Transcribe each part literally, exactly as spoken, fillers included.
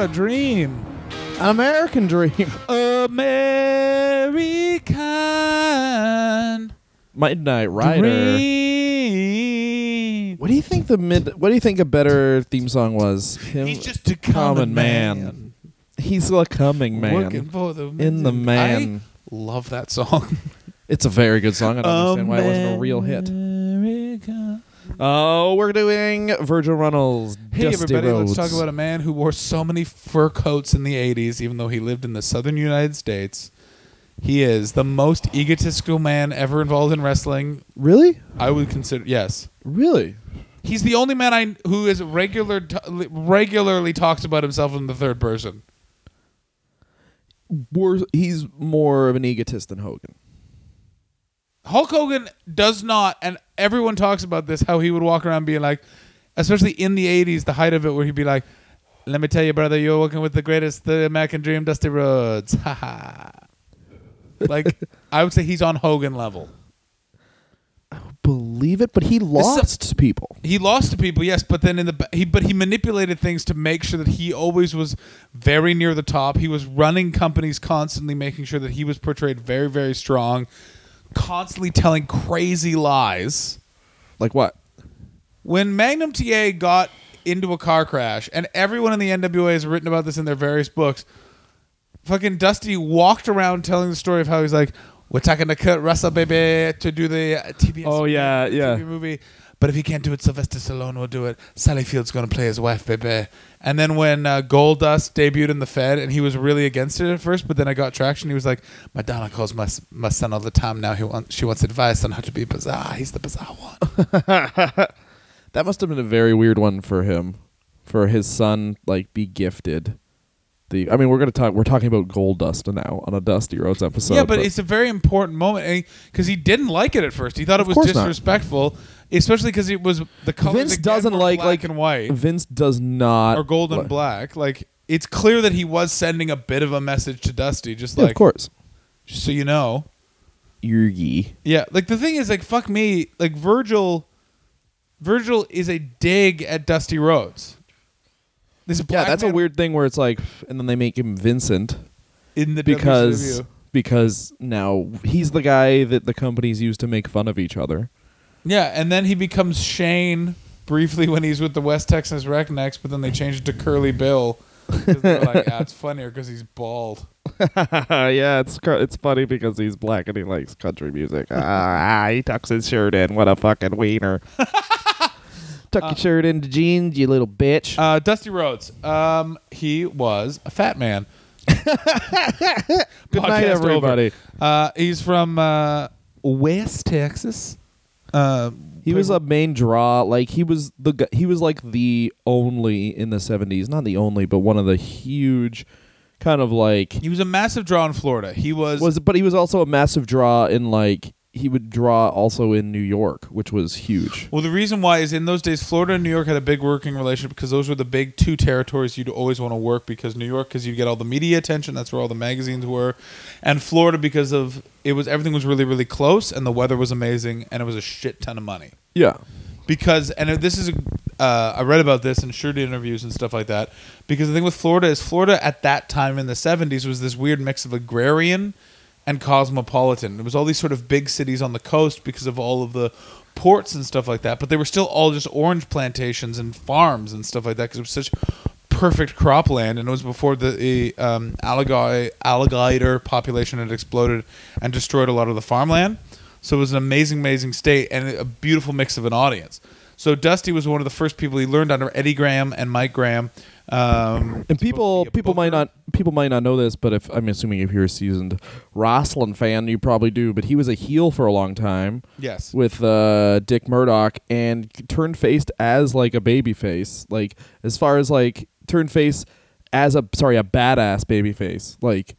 got a dream. An American dream. American Midnight Rider. Dream. What do you think the mid? What do you think a better theme song was? Him, He's just a common man. man. He's a coming man. Working for the in the man. I love that song. It's a very good song. I don't understand why it wasn't a real hit. America. Oh, we're doing Virgil Runnels. Hey, Dusty everybody, Rhodes. Let's talk about a man who wore so many fur coats in the eighties, even though he lived in the southern United States. He is the most egotistical man ever involved in wrestling. Really? I would consider, yes. Really? He's the only man I who is regular t- regularly talks about himself in the third person. We're, he's more of an egotist than Hogan. Hulk Hogan does not, and everyone talks about this, how he would walk around being like, especially in the eighties, the height of it, where he'd be like, let me tell you, brother, you're working with the greatest, the American dream, Dusty Rhodes. Ha ha. Like, I would say he's on Hogan level. I don't believe it, but he lost to people. He lost to people, yes, but then in the he, but he manipulated things to make sure that he always was very near the top. He was running companies constantly, making sure that he was portrayed very, very strong. Constantly telling crazy lies. Like what? When Magnum T A got into a car crash, and everyone in the N W A has written about this in their various books, fucking Dusty walked around telling the story of how he's like, we're talking to Kurt Russell, baby, to do the T B S oh, movie, yeah, yeah. T V movie. But if he can't do it, Sylvester Stallone will do it. Sally Field's going to play his wife, baby. And then when uh, Goldust debuted in the Fed, and he was really against it at first, but then I got traction. He was like, Madonna calls my my son all the time now. He wants, she wants advice on how to be bizarre. He's the bizarre one. That must have been a very weird one for him, for his son, like, be gifted. The I mean, we're going to talk. We're talking about Goldust now on a Dusty Rhodes episode. Yeah, but, but it's a very important moment because he didn't like it at first. He thought it was disrespectful. Not. Especially because it was the color. Vince the doesn't like black like and white. Vince does not or gold and like. black. Like it's clear that he was sending a bit of a message to Dusty, just yeah, like of course. Just so you know, Yergy. Yeah, like the thing is, like fuck me, like Virgil. Virgil is a dig at Dusty Rhodes. This black yeah, that's man, a weird thing where it's like, and then they make him Vincent in the because W C W. Because now he's the guy that the companies use to make fun of each other. Yeah, and then he becomes Shane briefly when he's with the West Texas Rednecks, but then they change it to Curly Bill. Because they're like, ah, it's funnier because he's bald. yeah, it's it's funny because he's black and he likes country music. Ah, uh, he tucks his shirt in. What a fucking wiener. Tuck uh, your shirt into jeans, you little bitch. Uh, Dusty Rhodes. Um, he was a fat man. Good night, everybody. Uh, he's from uh, West Texas. Uh, he was a main draw. Like he was the he was like the only in the seventies, not the only, but one of the huge kind of like he was a massive draw in Florida. He was, was but he was also a massive draw in like he would draw also in New York, which was huge. Well, the reason why is in those days, Florida and New York had a big working relationship because those were the big two territories you'd always want to work because New York, because you'd get all the media attention. That's where all the magazines were. And Florida, because of it was everything was really, really close and the weather was amazing and it was a shit ton of money. Yeah. Because, and this is, uh, I read about this in Surety interviews and stuff like that, because the thing with Florida is Florida at that time in the seventies was this weird mix of agrarian and cosmopolitan. It was all these sort of big cities on the coast because of all of the ports and stuff like that, but they were still all just orange plantations and farms and stuff like that because it was such perfect cropland, and it was before the um, allig- alligator population had exploded and destroyed a lot of the farmland. So it was an amazing, amazing state and a beautiful mix of an audience. So Dusty was one of the first people he learned under Eddie Graham and Mike Graham. Um, and people, people might not, people might not know this, but if I'm assuming if you're a seasoned Rosslyn fan, you probably do. But he was a heel for a long time. Yes, with uh, Dick Murdoch, and turned face as like a baby face, like as far as like turned face as a sorry a badass baby face, like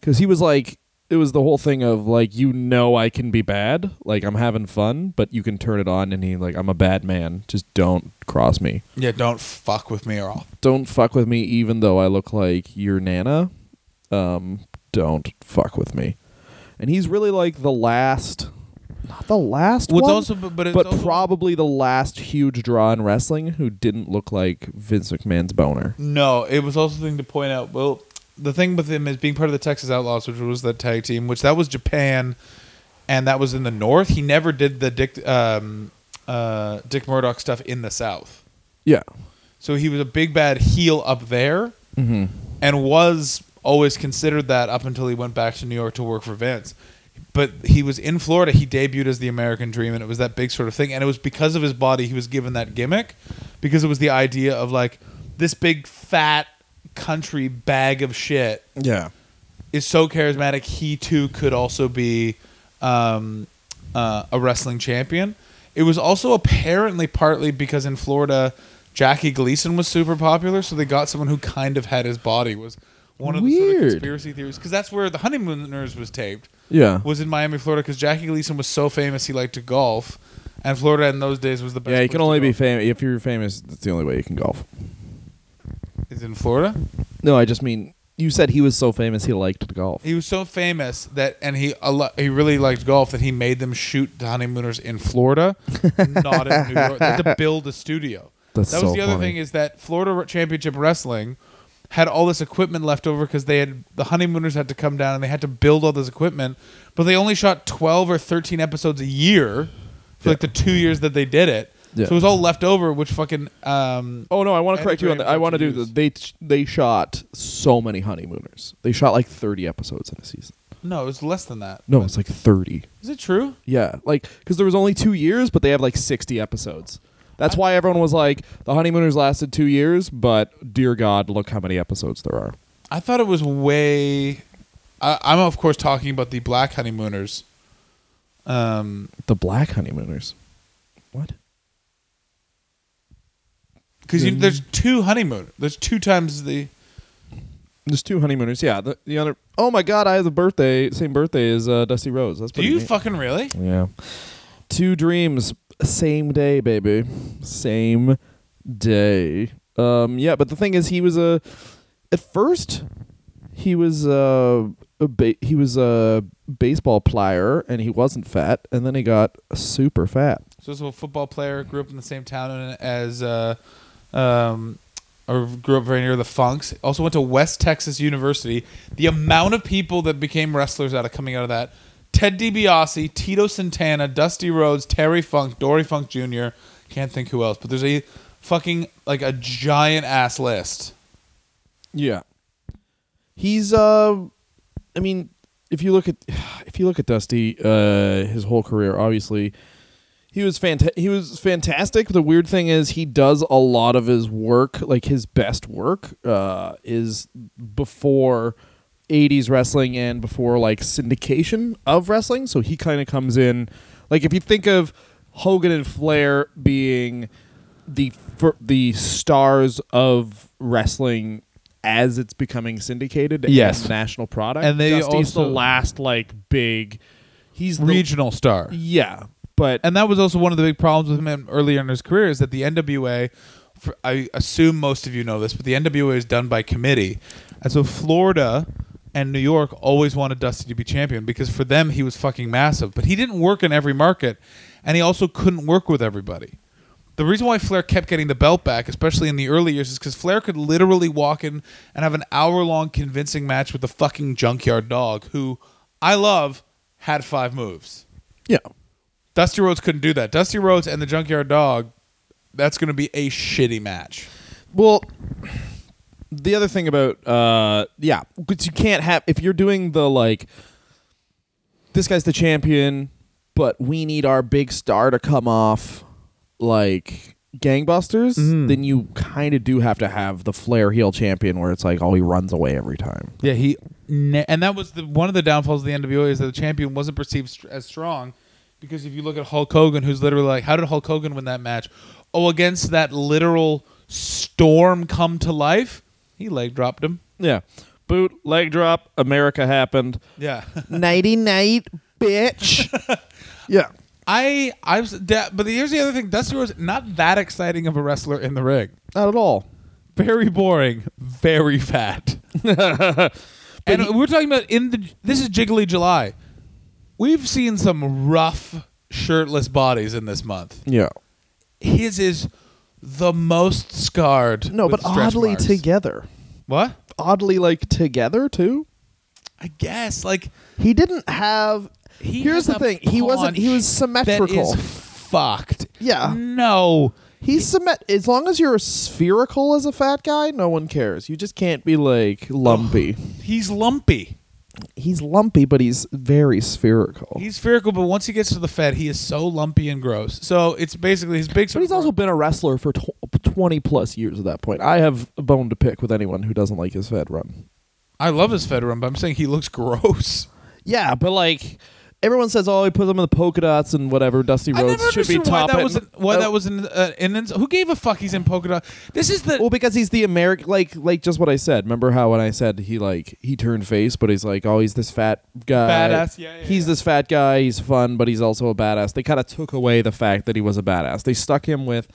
because he was like it was the whole thing of like you know I can be bad, like I'm having fun, but you can turn it on, and he like I'm a bad man, just don't cross me. Yeah, don't fuck with me or all. Don't fuck with me even though I look like your nana. Um, don't fuck with me. And he's really like the last not the last well, one, also, but, it's but also probably the last huge draw in wrestling who didn't look like Vince McMahon's boner. No, it was also the thing to point out. Well, the thing with him is being part of the Texas Outlaws, which was the tag team, which that was Japan, and that was in the North. He never did the Dick um, uh, Dick Murdoch stuff in the South. Yeah. So he was a big bad heel up there, mm-hmm. and was always considered that up until he went back to New York to work for Vince. But he was in Florida. He debuted as the American Dream, and it was that big sort of thing. And it was because of his body he was given that gimmick, because it was the idea of, like, this big fat country bag of shit yeah. is so charismatic. He, too, could also be um, uh, a wrestling champion. It was also apparently partly because in Florida, Jackie Gleason was super popular, so they got someone who kind of had his body. Was one of Weird. the sort of conspiracy theories. Because that's where the Honeymooners was taped. Yeah. Was in Miami, Florida, because Jackie Gleason was so famous he liked to golf. And Florida in those days was the best. Yeah, you can only be famous. If you're famous, that's the only way you can golf. Is it in Florida? No, I just mean, you said he was so famous he liked to golf. He was so famous that, and he he really liked golf, that he made them shoot the Honeymooners in Florida, not in New York. They had to build a studio. That's that was so the other funny. thing is that Florida Championship Wrestling had all this equipment left over because they had the Honeymooners had to come down and they had to build all this equipment, but they only shot twelve or thirteen episodes a year for yeah. like the two years that they did it. Yeah. So it was all left over, which fucking. Um, oh no, I want to correct you on that. I want to do the, they they shot so many Honeymooners. They shot like thirty episodes in a season. No, it was less than that. No, it's like thirty. Is it true? Yeah, like because there was only two years, but they have like sixty episodes. That's why everyone was like, the Honeymooners lasted two years, but dear God, look how many episodes there are. I thought it was way... I, I'm, of course, talking about the Black Honeymooners. Um, the Black Honeymooners? What? Because mm. there's two Honeymooners. There's two times the... There's two Honeymooners, yeah. The, the other. Oh, my God, I have the birthday, same birthday as uh, Dusty Rhodes. That's pretty Do you neat. fucking really? Yeah. Two dreams... Same day, baby. Same day. Um, yeah, but the thing is, he was a. At first, he was a, a ba- he was a baseball player, and he wasn't fat, and then he got super fat. So, this was a football player, grew up in the same town as, uh, um, or grew up very near the Funks. Also went to West Texas University. The amount of people that became wrestlers out of coming out of that. Ted DiBiase, Tito Santana, Dusty Rhodes, Terry Funk, Dory Funk Junior Can't think who else, but there's a fucking, like, a giant ass list. Yeah. He's, uh, I mean, if you look at, if you look at Dusty, uh, his whole career, obviously, he was fanta- he was fantastic. The weird thing is he does a lot of his work, like his best work, uh, is before eighties wrestling and before like syndication of wrestling, so he kind of comes in like if you think of Hogan and Flair being the for, the stars of wrestling as it's becoming syndicated yes. as a national product, and they Dusty's also the last like big he's regional the, star yeah but and that was also one of the big problems with him earlier in his career is that the N W A for, I assume most of you know this, but the N W A is done by committee, and so Florida and New York always wanted Dusty to be champion because for them he was fucking massive. But he didn't work in every market, and he also couldn't work with everybody. The reason why Flair kept getting the belt back, especially in the early years, is because Flair could literally walk in and have an hour-long convincing match with the fucking Junkyard Dog, who I love, had five moves. Yeah. Dusty Rhodes couldn't do that. Dusty Rhodes and the Junkyard Dog, that's going to be a shitty match. Well... The other thing about, uh, yeah, because you can't have, if you're doing the, like, this guy's the champion, but we need our big star to come off, like, gangbusters, mm. then you kind of do have to have the Flair heel champion where it's like, oh, he runs away every time. Yeah, he, and that was the, one of the downfalls of the N W A is that the champion wasn't perceived as strong, because if you look at Hulk Hogan, who's literally like, how did Hulk Hogan win that match? Oh, against that literal storm come to life? He leg dropped him. Yeah. Boot, leg drop, America happened. Yeah. Nighty night, bitch. yeah. I, I was, da- but here's the other thing. Dusty Rhodes, not that exciting of a wrestler in the ring. Not at all. Very boring. Very fat. and he- we're talking about in the, this is Jiggly July. We've seen some rough shirtless bodies in this month. Yeah. His is the most scarred. No, but oddly marks. Together. What? Oddly, like, together, too? I guess. Like, he didn't have... He here's the thing. He wasn't... He was symmetrical. That is fucked. Yeah. No. He's symmet... As long as you're spherical as a fat guy, no one cares. You just can't be, like, lumpy. He's lumpy. He's lumpy, but he's very spherical. He's spherical, but once he gets to the Fed, he is so lumpy and gross. So it's basically his big... But he's also been a wrestler for twenty plus years at that point. I have a bone to pick with anyone who doesn't like his Fed run. I love his Fed run, but I'm saying he looks gross. Yeah, but like... Everyone says, "Oh, he put them in the polka dots and whatever." Dusty Rhodes should be top. Why that was, an, why uh, that was an, uh, an ins- who gave a fuck? He's in polka dot. This is the well because he's the American. Like, like just what I said. Remember how when I said he like he turned face, but he's like, oh, he's this fat guy. Badass. Yeah, yeah. He's yeah. this fat guy. He's fun, but he's also a badass. They kind of took away the fact that he was a badass. They stuck him with.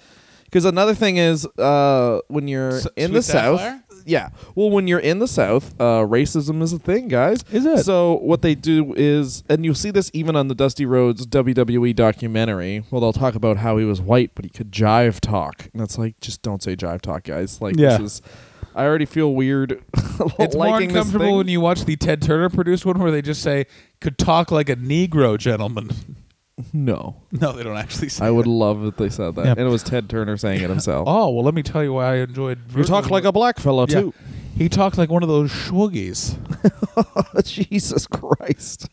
Because another thing is, uh, when you're S- in Sweet the South. Fire? Yeah. Well, when you're in the South, uh, racism is a thing, guys. Is it? So what they do is, and you'll see this even on the Dusty Rhodes W W E documentary, well, they'll talk about how he was white, but he could jive talk. And it's like, just don't say jive talk, guys. Like, yeah. This is, I already feel weird. It's more uncomfortable when you watch the Ted Turner produced one where they just say, could talk like a Negro gentleman. No. No, they don't actually say I that. Would love if they said that. Yeah. And it was Ted Turner saying it himself. Oh, well, let me tell you why I enjoyed... You talk like a black fellow, yeah. too. He talked like one of those swoogies. Jesus Christ.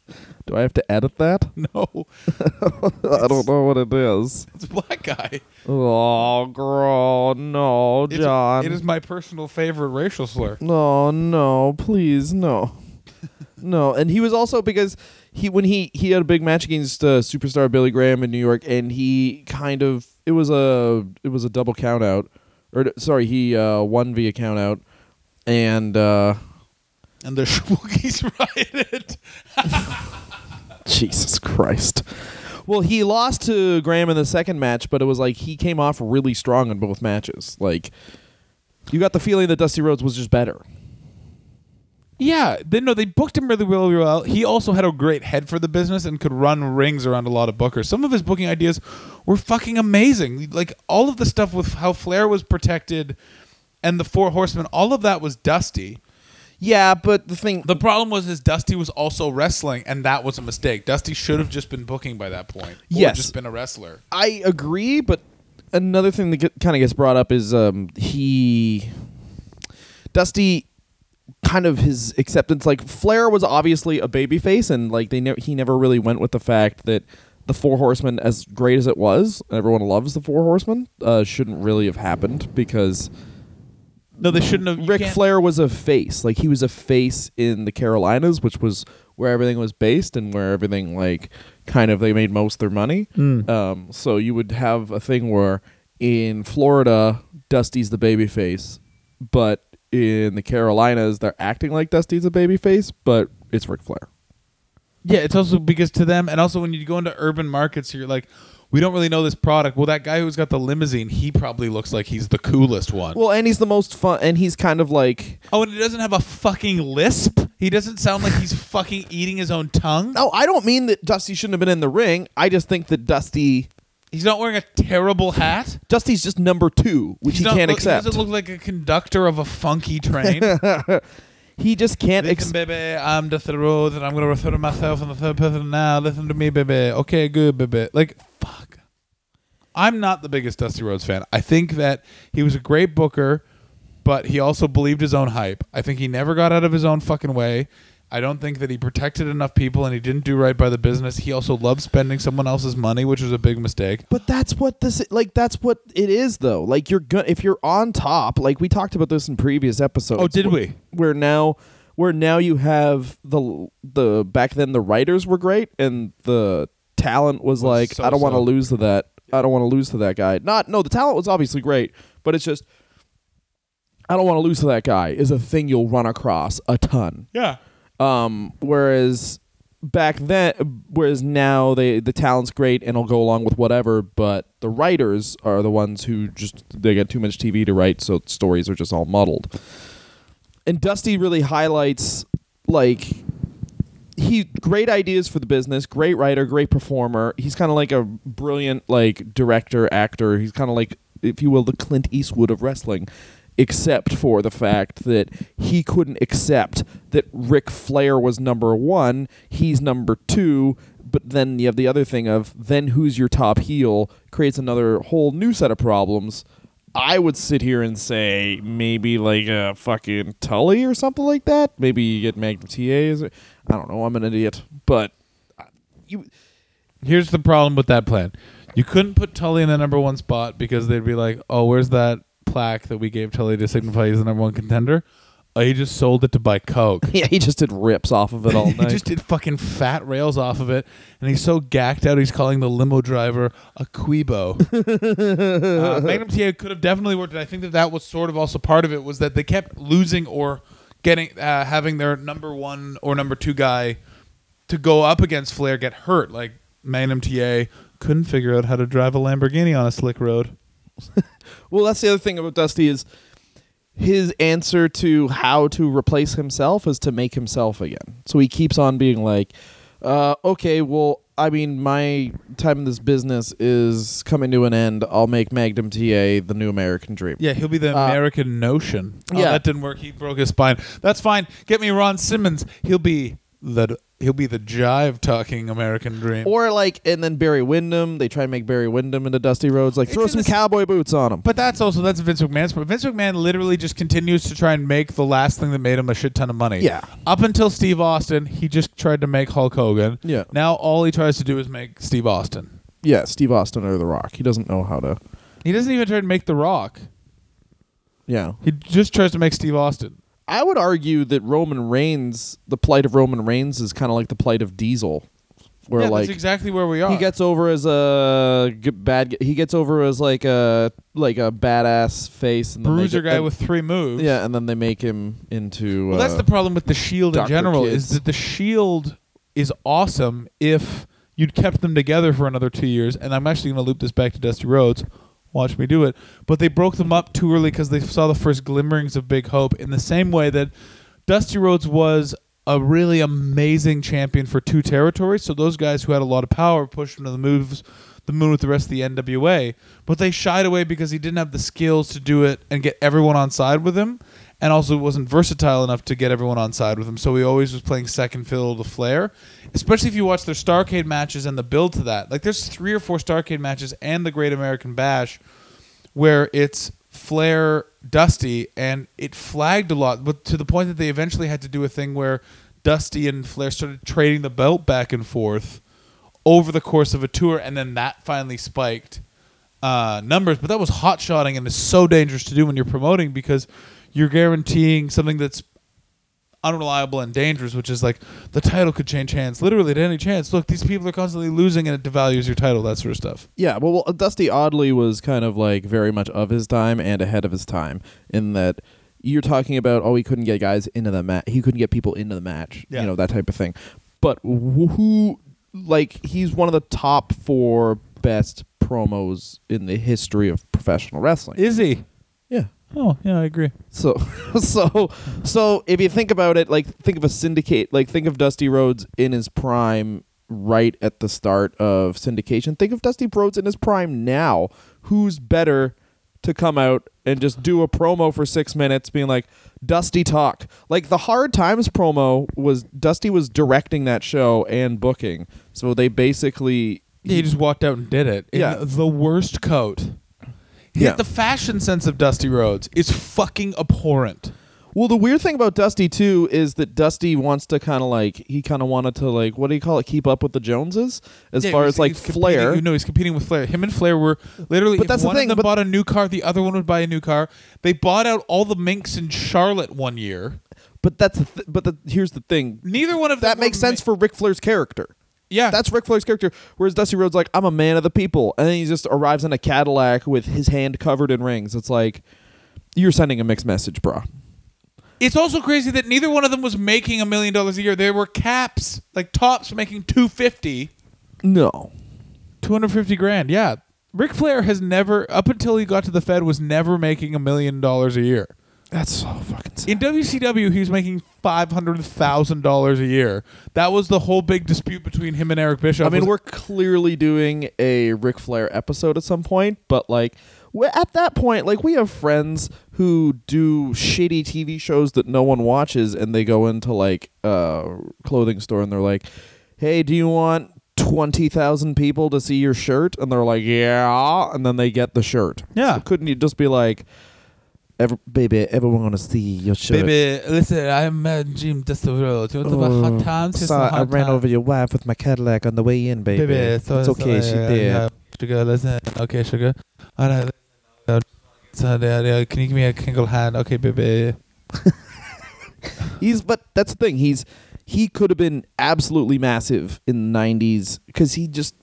Do I have to edit that? No. I don't know what it is. It's a black guy. Oh, girl, no, John. It's, it is my personal favorite racial slur. No, no, please, no. No, and he was also because... He when he, he had a big match against uh, Superstar Billy Graham in New York, and he kind of it was a it was a double count out, or sorry he uh, won via count out, and uh, and the Schwookies rioted. Jesus Christ! Well, he lost to Graham in the second match, but it was like he came off really strong in both matches. Like you got the feeling that Dusty Rhodes was just better. Yeah, they, no, they booked him really, really well. He also had a great head for the business and could run rings around a lot of bookers. Some of his booking ideas were fucking amazing. Like, all of the stuff with how Flair was protected and the Four Horsemen, all of that was Dusty. Yeah, but the thing... The problem was is Dusty was also wrestling, and that was a mistake. Dusty should have just been booking by that point. Or yes. just been a wrestler. I agree, but another thing that kind of gets brought up is um, he... Dusty... kind of his acceptance, like Flair was obviously a babyface, and like they ne- he never really went with the fact that the Four Horsemen, as great as it was, and everyone loves the Four Horsemen, uh, shouldn't really have happened because no, they shouldn't have. Ric Flair was a face, like he was a face in the Carolinas, which was where everything was based and where everything like kind of they made most of their money. Mm. Um, so you would have a thing where in Florida, Dusty's the babyface, but in the Carolinas, they're acting like Dusty's a babyface, but it's Ric Flair. Yeah, it's also because to them, and also when you go into urban markets, you're like, we don't really know this product. Well, that guy who's got the limousine, he probably looks like he's the coolest one. Well, and he's the most fun, and he's kind of like... Oh, and he doesn't have a fucking lisp? He doesn't sound like he's fucking eating his own tongue? No, I don't mean that Dusty shouldn't have been in the ring. I just think that Dusty... He's not wearing a terrible hat. Dusty's just number two, which He's he can't look, accept. He doesn't look like a conductor of a funky train. He just can't accept. Listen, ex- baby, I'm Dusty Rhodes, and I'm going to refer to myself in the third person now. Listen to me, baby. Okay, good, baby. Like, fuck. I'm not the biggest Dusty Rhodes fan. I think that he was a great booker, but he also believed his own hype. I think he never got out of his own fucking way. I don't think that he protected enough people, and he didn't do right by the business. He also loved spending someone else's money, which was a big mistake. But that's what this, like, that's what it is, though. Like, you're go- if you're on top, like we talked about this in previous episodes. Oh, did where, we? Where now, where now you have the the back then the writers were great, and the talent was, was like, so, I don't want to so. lose to that. I don't want to lose to that guy. Not no, the talent was obviously great, but it's just I don't want to lose to that guy is a thing you'll run across a ton. Yeah. Um, whereas back then, whereas now they, the talent's great and it'll go along with whatever, but the writers are the ones who just, they got too much T V to write. So stories are just all muddled. And Dusty really highlights like he great ideas for the business, great writer, great performer. He's kind of like a brilliant like director, actor. He's kind of like, if you will, the Clint Eastwood of wrestling, except for the fact that he couldn't accept that Ric Flair was number one, he's number two. But then you have the other thing of then who's your top heel creates another whole new set of problems. I would sit here and say maybe like a fucking Tully or something like that. Maybe you get Magnum T A. I don't know. I'm an idiot. But you. Here's the problem with that plan. You couldn't put Tully in the number one spot because they'd be like, oh, where's that plaque that we gave Tully to signify he's the number one contender? Oh, he just sold it to buy Coke. Yeah, he just did rips off of it all night. He just did fucking fat rails off of it, and he's so gacked out he's calling the limo driver a Quebo. uh, Magnum T A could have definitely worked, and I think that that was sort of also part of it, was that they kept losing or getting uh, having their number one or number two guy to go up against Flair get hurt. Like, Magnum T A couldn't figure out how to drive a Lamborghini on a slick road. Well, that's the other thing about Dusty is his answer to how to replace himself is to make himself again. So he keeps on being like, uh, okay, well, I mean, my time in this business is coming to an end. I'll make Magnum T A the new American Dream. Yeah, he'll be the uh, American Notion. Oh, yeah. That didn't work. He broke his spine. That's fine. Get me Ron Simmons. He'll be the... He'll be the jive-talking American Dream. Or like, and then Barry Windham. They try and make Barry Windham into Dusty Rhodes. Like, throw some cowboy boots on him. But that's also, that's Vince McMahon's part. Vince McMahon literally just continues to try and make the last thing that made him a shit ton of money. Yeah. Up until Steve Austin, he just tried to make Hulk Hogan. Yeah. Now all he tries to do is make Steve Austin. Yeah, Steve Austin or The Rock. He doesn't know how to. He doesn't even try to make The Rock. Yeah. He just tries to make Steve Austin. I would argue that Roman Reigns, the plight of Roman Reigns is kind of like the plight of Diesel. Where yeah, like, that's exactly where we are. He gets over as a bad. He gets over as like a like a badass face and bruiser guy and, with three moves. Yeah, and then they make him into. Well, uh, that's the problem with the Shield Doctor in general Kids. Is that the Shield is awesome if you'd kept them together for another two years. And I'm actually going to loop this back to Dusty Rhodes. Watch me do it. But they broke them up too early because they saw the first glimmerings of big hope, in the same way that Dusty Rhodes was a really amazing champion for two territories. So those guys who had a lot of power pushed him to the moves, the moon with the rest of the N W A. But they shied away because he didn't have the skills to do it and get everyone on side with him, and also wasn't versatile enough to get everyone on side with him. So he always was playing second fiddle to Flair, especially if you watch their Starcade matches and the build to that. Like, there's three or four Starcade matches and the Great American Bash where it's Flair, Dusty, and it flagged a lot, but to the point that they eventually had to do a thing where Dusty and Flair started trading the belt back and forth over the course of a tour, and then that finally spiked uh, numbers. But that was hot-shotting, and it's so dangerous to do when you're promoting, because you're guaranteeing something that's unreliable and dangerous, which is like the title could change hands literally at any chance. Look, these people are constantly losing and it devalues your title, that sort of stuff. Yeah, well, Dusty oddly was kind of like very much of his time and ahead of his time, in that you're talking about, oh, he couldn't get guys into the match. He couldn't get people into the match, yeah. You know, that type of thing. But who, like, he's one of the top four best promos in the history of professional wrestling. Is he? Yeah. Oh, yeah, I agree. So so so if you think about it, like, think of a syndicate, like think of Dusty Rhodes in his prime right at the start of syndication. Think of Dusty Rhodes in his prime now. Who's better to come out and just do a promo for six minutes being like, Dusty talk. Like, the Hard Times promo was Dusty was directing that show and booking. So they basically He, he just walked out and did it. Yeah. In the worst coat. Yeah. Yet the fashion sense of Dusty Rhodes is fucking abhorrent. Well, the weird thing about Dusty, too, is that Dusty wants to kind of like, he kind of wanted to like, what do you call it, keep up with the Joneses? As yeah, far as like Flair. You know, he's competing with Flair. Him and Flair were literally, but if that's one the thing, of them bought a new car, the other one would buy a new car. They bought out all the minks in Charlotte one year. But that's the th- but the, here's the thing. Neither one of them. That makes sense ma- for Ric Flair's character. Yeah. That's Ric Flair's character. Whereas Dusty Rhodes, like, I'm a man of the people. And then he just arrives in a Cadillac with his hand covered in rings. It's like, you're sending a mixed message, bro. It's also crazy that neither one of them was making a million dollars a year. There were caps, like tops making two hundred fifty. No. two hundred fifty grand, yeah. Ric Flair has never, up until he got to the Fed, was never making a million dollars a year. That's so fucking sad. In W C W, he was making five hundred thousand dollars a year. That was the whole big dispute between him and Eric Bischoff. I mean, we're clearly doing a Ric Flair episode at some point, but like at that point, like we have friends who do shitty T V shows that no one watches, and they go into like a clothing store and they're like, hey, do you want twenty thousand people to see your shirt? And they're like, yeah. And then they get the shirt. Yeah. So couldn't you just be like, Every, baby, everyone want to see your shirt. Baby, listen, I'm uh, Jim Dusty Rhodes. You want to talk about hot times? Sorry, I ran time. over your wife with my Cadillac on the way in, baby. Baby, so, it's okay, so, she uh, did. Uh, sugar, listen, okay, sugar. All right, uh, so, uh, can you give me a kingle hand? Okay, baby. He's, but that's the thing. He's he could have been absolutely massive in the nineties because he just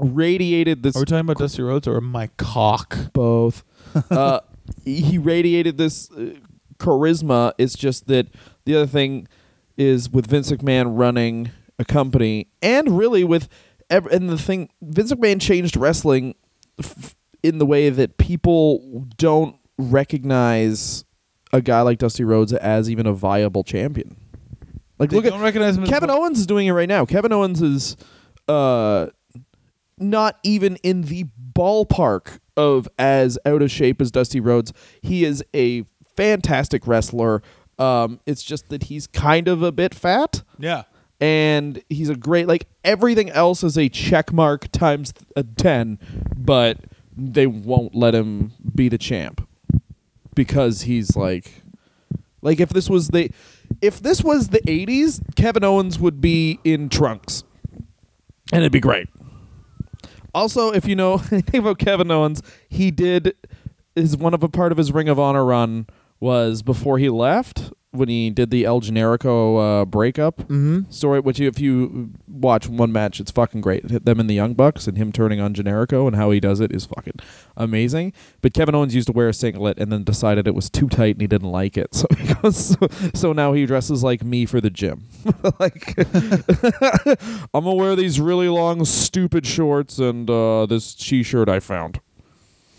radiated this. Are we talking about co- Dusty Rhodes or my cock? Both. Uh. He radiated this uh, charisma. It's just that the other thing is with Vince McMahon running a company, and really with ev- and the thing Vince McMahon changed wrestling f- in the way that people don't recognize a guy like Dusty Rhodes as even a viable champion. Like they look don't at recognize him Kevin as Owens is doing it right now. Kevin Owens is uh, not even in the ballpark of as out of shape as Dusty Rhodes. He is a fantastic wrestler. Um, it's just that he's kind of a bit fat. Yeah. And he's a great, like, everything else is a check mark times a ten, but they won't let him be the champ because he's like, like if this was the, if this was the eighties, Kevin Owens would be in trunks and it'd be great. Also, if you know anything about Kevin Owens, he did is one of a part of his Ring of Honor run was before he left when he did the El Generico uh, breakup mm-hmm. story. Which if you watch one match, it's fucking great. Them and the Young Bucks and him turning on Generico and how he does it is fucking amazing. But Kevin Owens used to wear a singlet and then decided it was too tight and he didn't like it, so he goes, so, so now he dresses like me for the gym. Like I'm gonna wear these really long stupid shorts and uh, this t-shirt I found.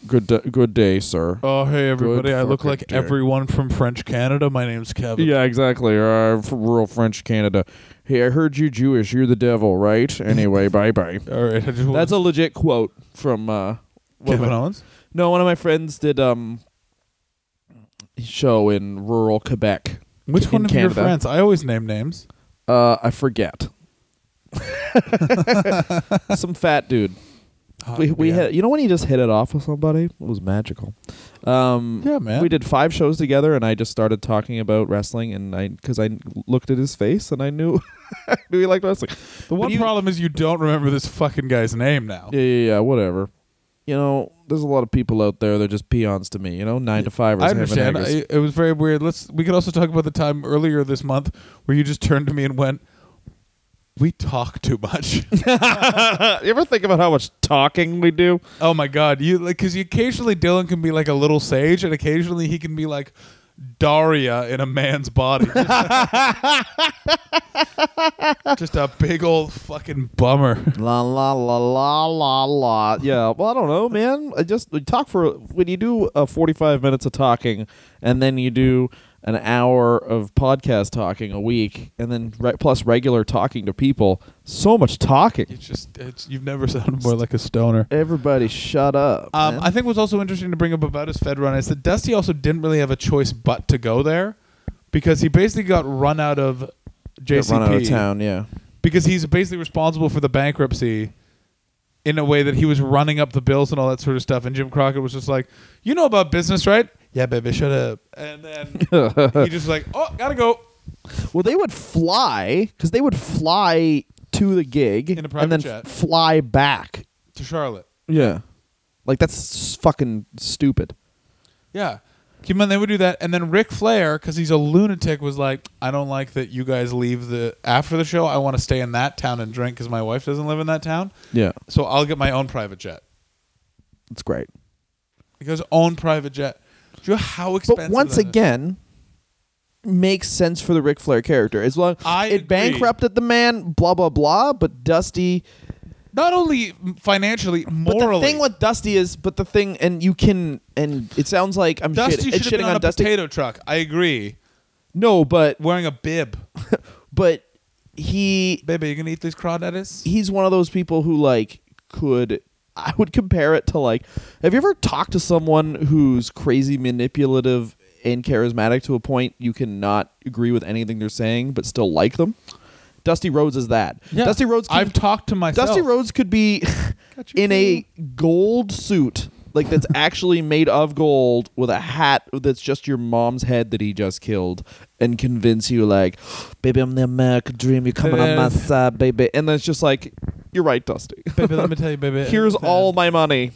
Good d- good day, sir. Oh, hey, everybody. Good I look like day. Everyone from French Canada. My name's Kevin. Yeah, exactly. Uh, from rural French Canada. Hey, I heard you Jewish. You're the devil, right? Anyway, bye-bye. All right. That's a legit quote from... Uh, Kevin Owens? No, one of my friends did um, a show in rural Quebec. Which one of Canada. Your friends? I always name names. Uh, I forget. Some fat dude. Uh, we we yeah. hit, you know when you just hit it off with somebody? It was magical. Um, yeah, man. We did five shows together, and I just started talking about wrestling, and I because I looked at his face, and I knew, I knew he liked wrestling. The one you, problem is you don't remember this fucking guy's name now. Yeah, yeah, yeah, whatever. You know, there's a lot of people out there that are just peons to me. You know, nine to fivers. I understand. I, it was very weird. Let's. We could also talk about the time earlier this month where you just turned to me and went, we talk too much. You ever think about how much talking we do? Oh my God. You like because occasionally Dylan can be like a little sage, and occasionally he can be like Daria in a man's body. Just, just a big old fucking bummer. La la la la la la. Yeah. Well, I don't know, man. I just we talk for when you do uh, forty-five minutes of talking, and then you do an hour of podcast talking a week, and then re- plus regular talking to people. So much talking. It's just it's, you've never sounded more like a stoner. Everybody shut up. Um, I think what's also interesting to bring up about his Fed run is that Dusty also didn't really have a choice but to go there because he basically got run out of J C P. Got run out of town, yeah. Because he's basically responsible for the bankruptcy in a way that he was running up the bills and all that sort of stuff. And Jim Crockett was just like, you know about business, right? Yeah, baby, shut up. And then he just like, oh, gotta go. Well, they would fly, because they would fly to the gig in a private and then jet. Fly back. To Charlotte. Yeah. Like, that's fucking stupid. Yeah. Keep in mind, they would do that. And then Ric Flair, because he's a lunatic, was like, I don't like that you guys leave the after the show. I want to stay in that town and drink, because my wife doesn't live in that town. Yeah. So I'll get my own private jet. That's great. He goes, own private jet. Do you know how expensive? But once again, is? Makes sense for the Ric Flair character. As long I it agree. Bankrupted the man, blah blah blah. But Dusty, Not only financially, morally. But the thing with Dusty is, but the thing, and you can, and it sounds like I'm Dusty shit, shitting been on, on a Dusty. Potato truck. I agree. No, but wearing a bib. But he, baby, you gonna eat these crawdads? He's one of those people who like could. I would compare it to like, have you ever talked to someone who's crazy manipulative and charismatic to a point you cannot agree with anything they're saying but still like them? Dusty Rhodes is that. Yeah. Dusty Rhodes. Could, I've talked to myself. Dusty Rhodes could be in a gold suit like that's actually made of gold with a hat that's just your mom's head that he just killed and convince you like, baby, I'm the American dream. You're coming on my side, baby. And then it's just like, you're right, Dusty. Baby, let me tell you, baby. Here's all my money.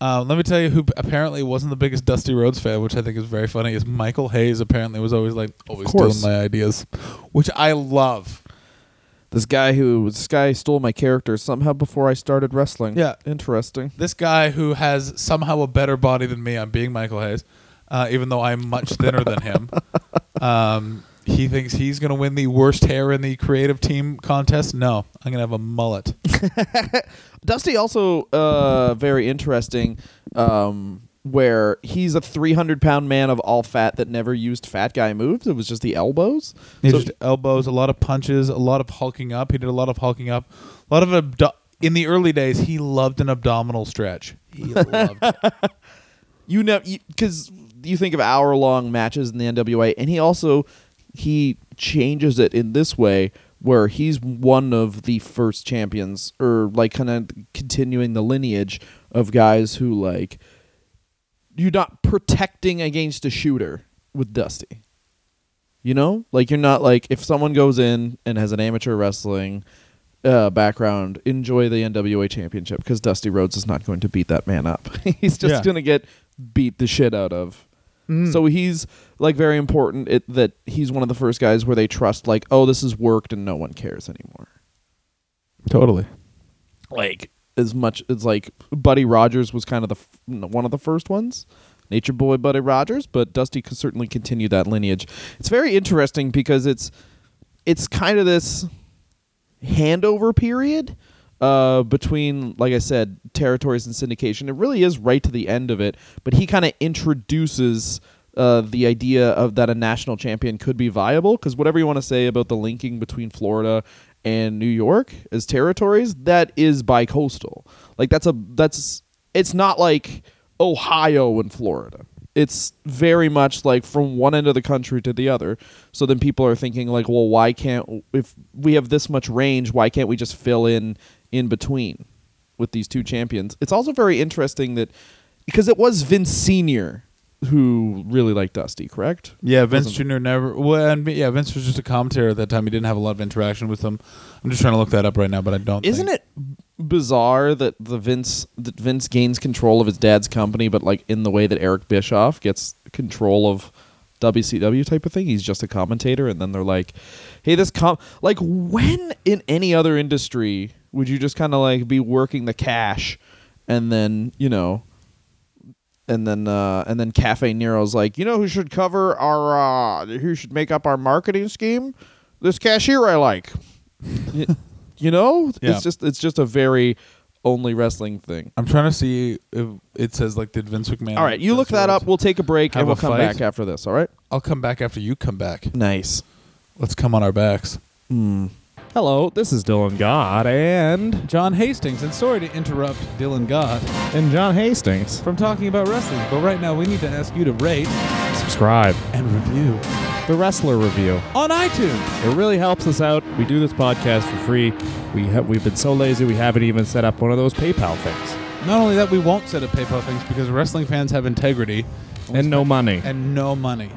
Uh, let me tell you who apparently wasn't the biggest Dusty Rhodes fan, which I think is very funny, is Michael Hayes. Apparently was always like, always stealing my ideas, which I love. This guy who this guy stole my character somehow before I started wrestling. Yeah. Interesting. This guy who has somehow a better body than me. I'm being Michael Hayes, uh, even though I'm much thinner than him. Um, he thinks he's going to win the worst hair in the creative team contest. No, I'm going to have a mullet. Dusty also uh, very interesting um, where he's a three hundred pound man of all fat that never used fat guy moves. It was just the elbows. He so just elbows, a lot of punches, a lot of hulking up. He did a lot of hulking up. A lot of abdo- In the early days, he loved an abdominal stretch. He loved it. You know, because you, you think of hour-long matches in the N W A, and he also... He changes it in this way where he's one of the first champions or like kind of continuing the lineage of guys who like you're not protecting against a shooter with Dusty. You know, like you're not like if someone goes in and has an amateur wrestling uh, background, enjoy the N W A championship because Dusty Rhodes is not going to beat that man up. He's just yeah. going to get beat the shit out of. Mm. So he's like very important it, that he's one of the first guys where they trust like, oh, this has worked and no one cares anymore. Totally. Like as much as like Buddy Rogers was kind of the f- one of the first ones, Nature Boy Buddy Rogers, but Dusty could certainly continue that lineage. It's very interesting because it's it's kind of this handover period Uh, between, like I said, territories and syndication. It really is right to the end of it, but he kind of introduces uh, the idea of that a national champion could be viable, because whatever you want to say about the linking between Florida and New York as territories, that is bicoastal. Like that's a that's it's not like Ohio and Florida. It's very much like from one end of the country to the other. So then people are thinking like, well, why can't if we have this much range, why can't we just fill in in between with these two champions? It's also very interesting that because it was Vince Senior who really liked Dusty, correct? Yeah, Vince Junior never. Well, and yeah, Vince was just a commentator at that time. He didn't have a lot of interaction with them. I'm just trying to look that up right now, but I don't. Isn't think. it bizarre that the Vince that Vince gains control of his dad's company, but like in the way that Eric Bischoff gets control of W C W type of thing? He's just a commentator, and then they're like, "Hey, this com like when in any other industry." Would you just kind of like be working the cash and then, you know, and then uh, and then Cafe Nero's like, you know who should cover our, uh, who should make up our marketing scheme? This cashier I like. you, you know? Yeah. It's just it's just a very only wrestling thing. I'm trying to see if it says like did Vince McMahon. All right, you look that up. We'll take a break and we'll come fight? back after this, all right? I'll come back after you come back. Nice. Let's come on our backs. Hmm. Hello, this is Dylan Gott and John Hastings, and sorry to interrupt Dylan Gott and John Hastings from talking about wrestling, but right now we need to ask you to rate, subscribe, and review The Wrestler Review on iTunes. It really helps us out. We do this podcast for free. We ha- we've been so lazy we haven't even set up one of those PayPal things. Not only that, we won't set up PayPal things because wrestling fans have integrity. And no money. And no money.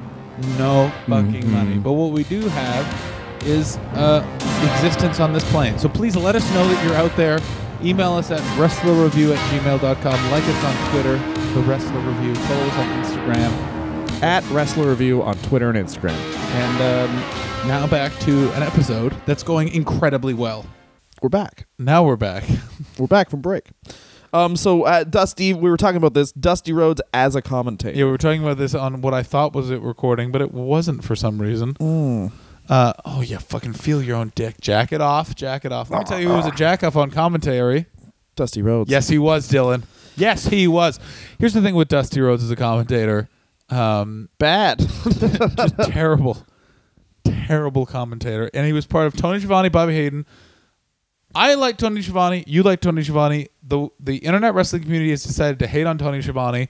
No fucking mm-hmm. money. But what we do have... is uh, existence on this plane. So please let us know that you're out there. Email us at wrestler review at gmail dot com. Like us on Twitter, The Wrestler Review. Follow us on Instagram. At Wrestler Review on Twitter and Instagram. And um, now back to an episode that's going incredibly well. We're back. Now we're back. We're back from break. Um, so, uh, Dusty, we were talking about this. Dusty Rhodes as a commentator. Yeah, we were talking about this on what I thought was it recording, but it wasn't for some reason. Mm. Uh, oh, yeah, fucking feel your own dick. Jack it off, jack it off. Let me tell you who was a jack-off on commentary. Dusty Rhodes. Yes, he was, Dylan. Yes, he was. Here's the thing with Dusty Rhodes as a commentator. Um, Bad. Just terrible. Terrible commentator. And he was part of Tony Schiavone, Bobby Heenan. I like Tony Schiavone. You like Tony Schiavone. The the internet wrestling community has decided to hate on Tony Schiavone.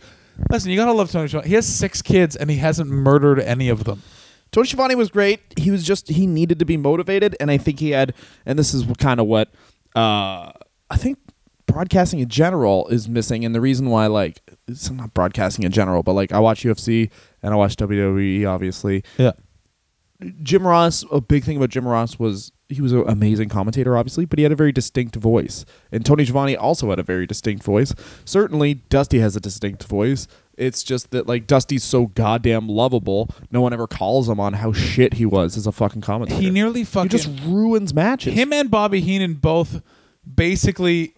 Listen, you got to love Tony Schiavone. He has six kids, and he hasn't murdered any of them. Tony Schiavone was great. He was just, he needed to be motivated, and I think he had, and this is kind of what uh, I think broadcasting in general is missing, and the reason why, like, it's not broadcasting in general, but, like, I watch U F C, and I watch W W E, obviously. Yeah. Jim Ross, a big thing about Jim Ross was he was an amazing commentator, obviously, but he had a very distinct voice. And Tony Schiavone also had a very distinct voice. Certainly, Dusty has a distinct voice. It's just that, like, Dusty's so goddamn lovable, no one ever calls him on how shit he was as a fucking commentator. He nearly fucking... He just ruins matches. Him and Bobby Heenan both basically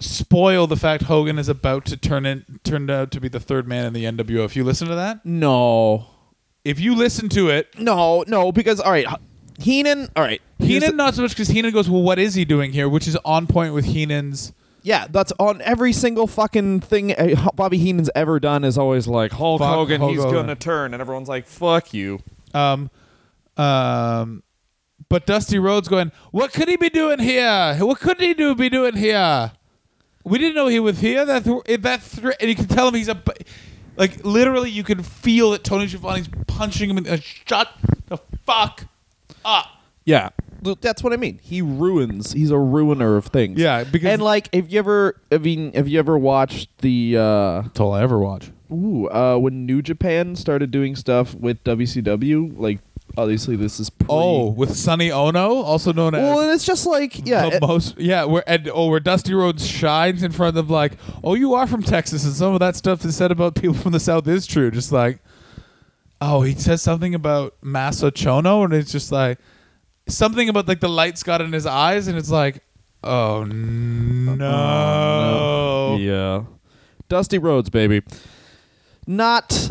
spoil the fact Hogan is about to turn in, turned out to be the third man in the N W O. If you listen to that? No. If you listen to it... No, no, because, all right... Heenan, all right. Heenan, not so much, because Heenan goes, well, what is he doing here? Which is on point with Heenan's. Yeah, that's on every single fucking thing Bobby Heenan's ever done is always like, Hulk Fuck Hogan, Hulk he's going to turn. And everyone's like, fuck you. Um, um, But Dusty Rhodes going, what could he be doing here? What could he do be doing here? We didn't know he was here. That th- that th- And you can tell him he's a... Like, literally, you can feel that Tony Schiavone's punching him in the... Shut the fuck up. Yeah, that's what I mean. He ruins. He's a ruiner of things. Yeah, because and like, have you ever? I mean, have you ever watched the? Uh, that's all I ever watch. Ooh, uh, when New Japan started doing stuff with W C W, like obviously this is pre- oh with Sonny Ono, also known as well, and it's just like yeah, the it, most yeah, where and oh where Dusty Rhodes shines in front of like oh you are from Texas and some of that stuff is said about people from the South is true, just like. Oh, he says something about Maso Chono, and it's just like something about like the lights got in his eyes, and it's like, oh no, uh, no. yeah, Dusty Rhodes, baby. Not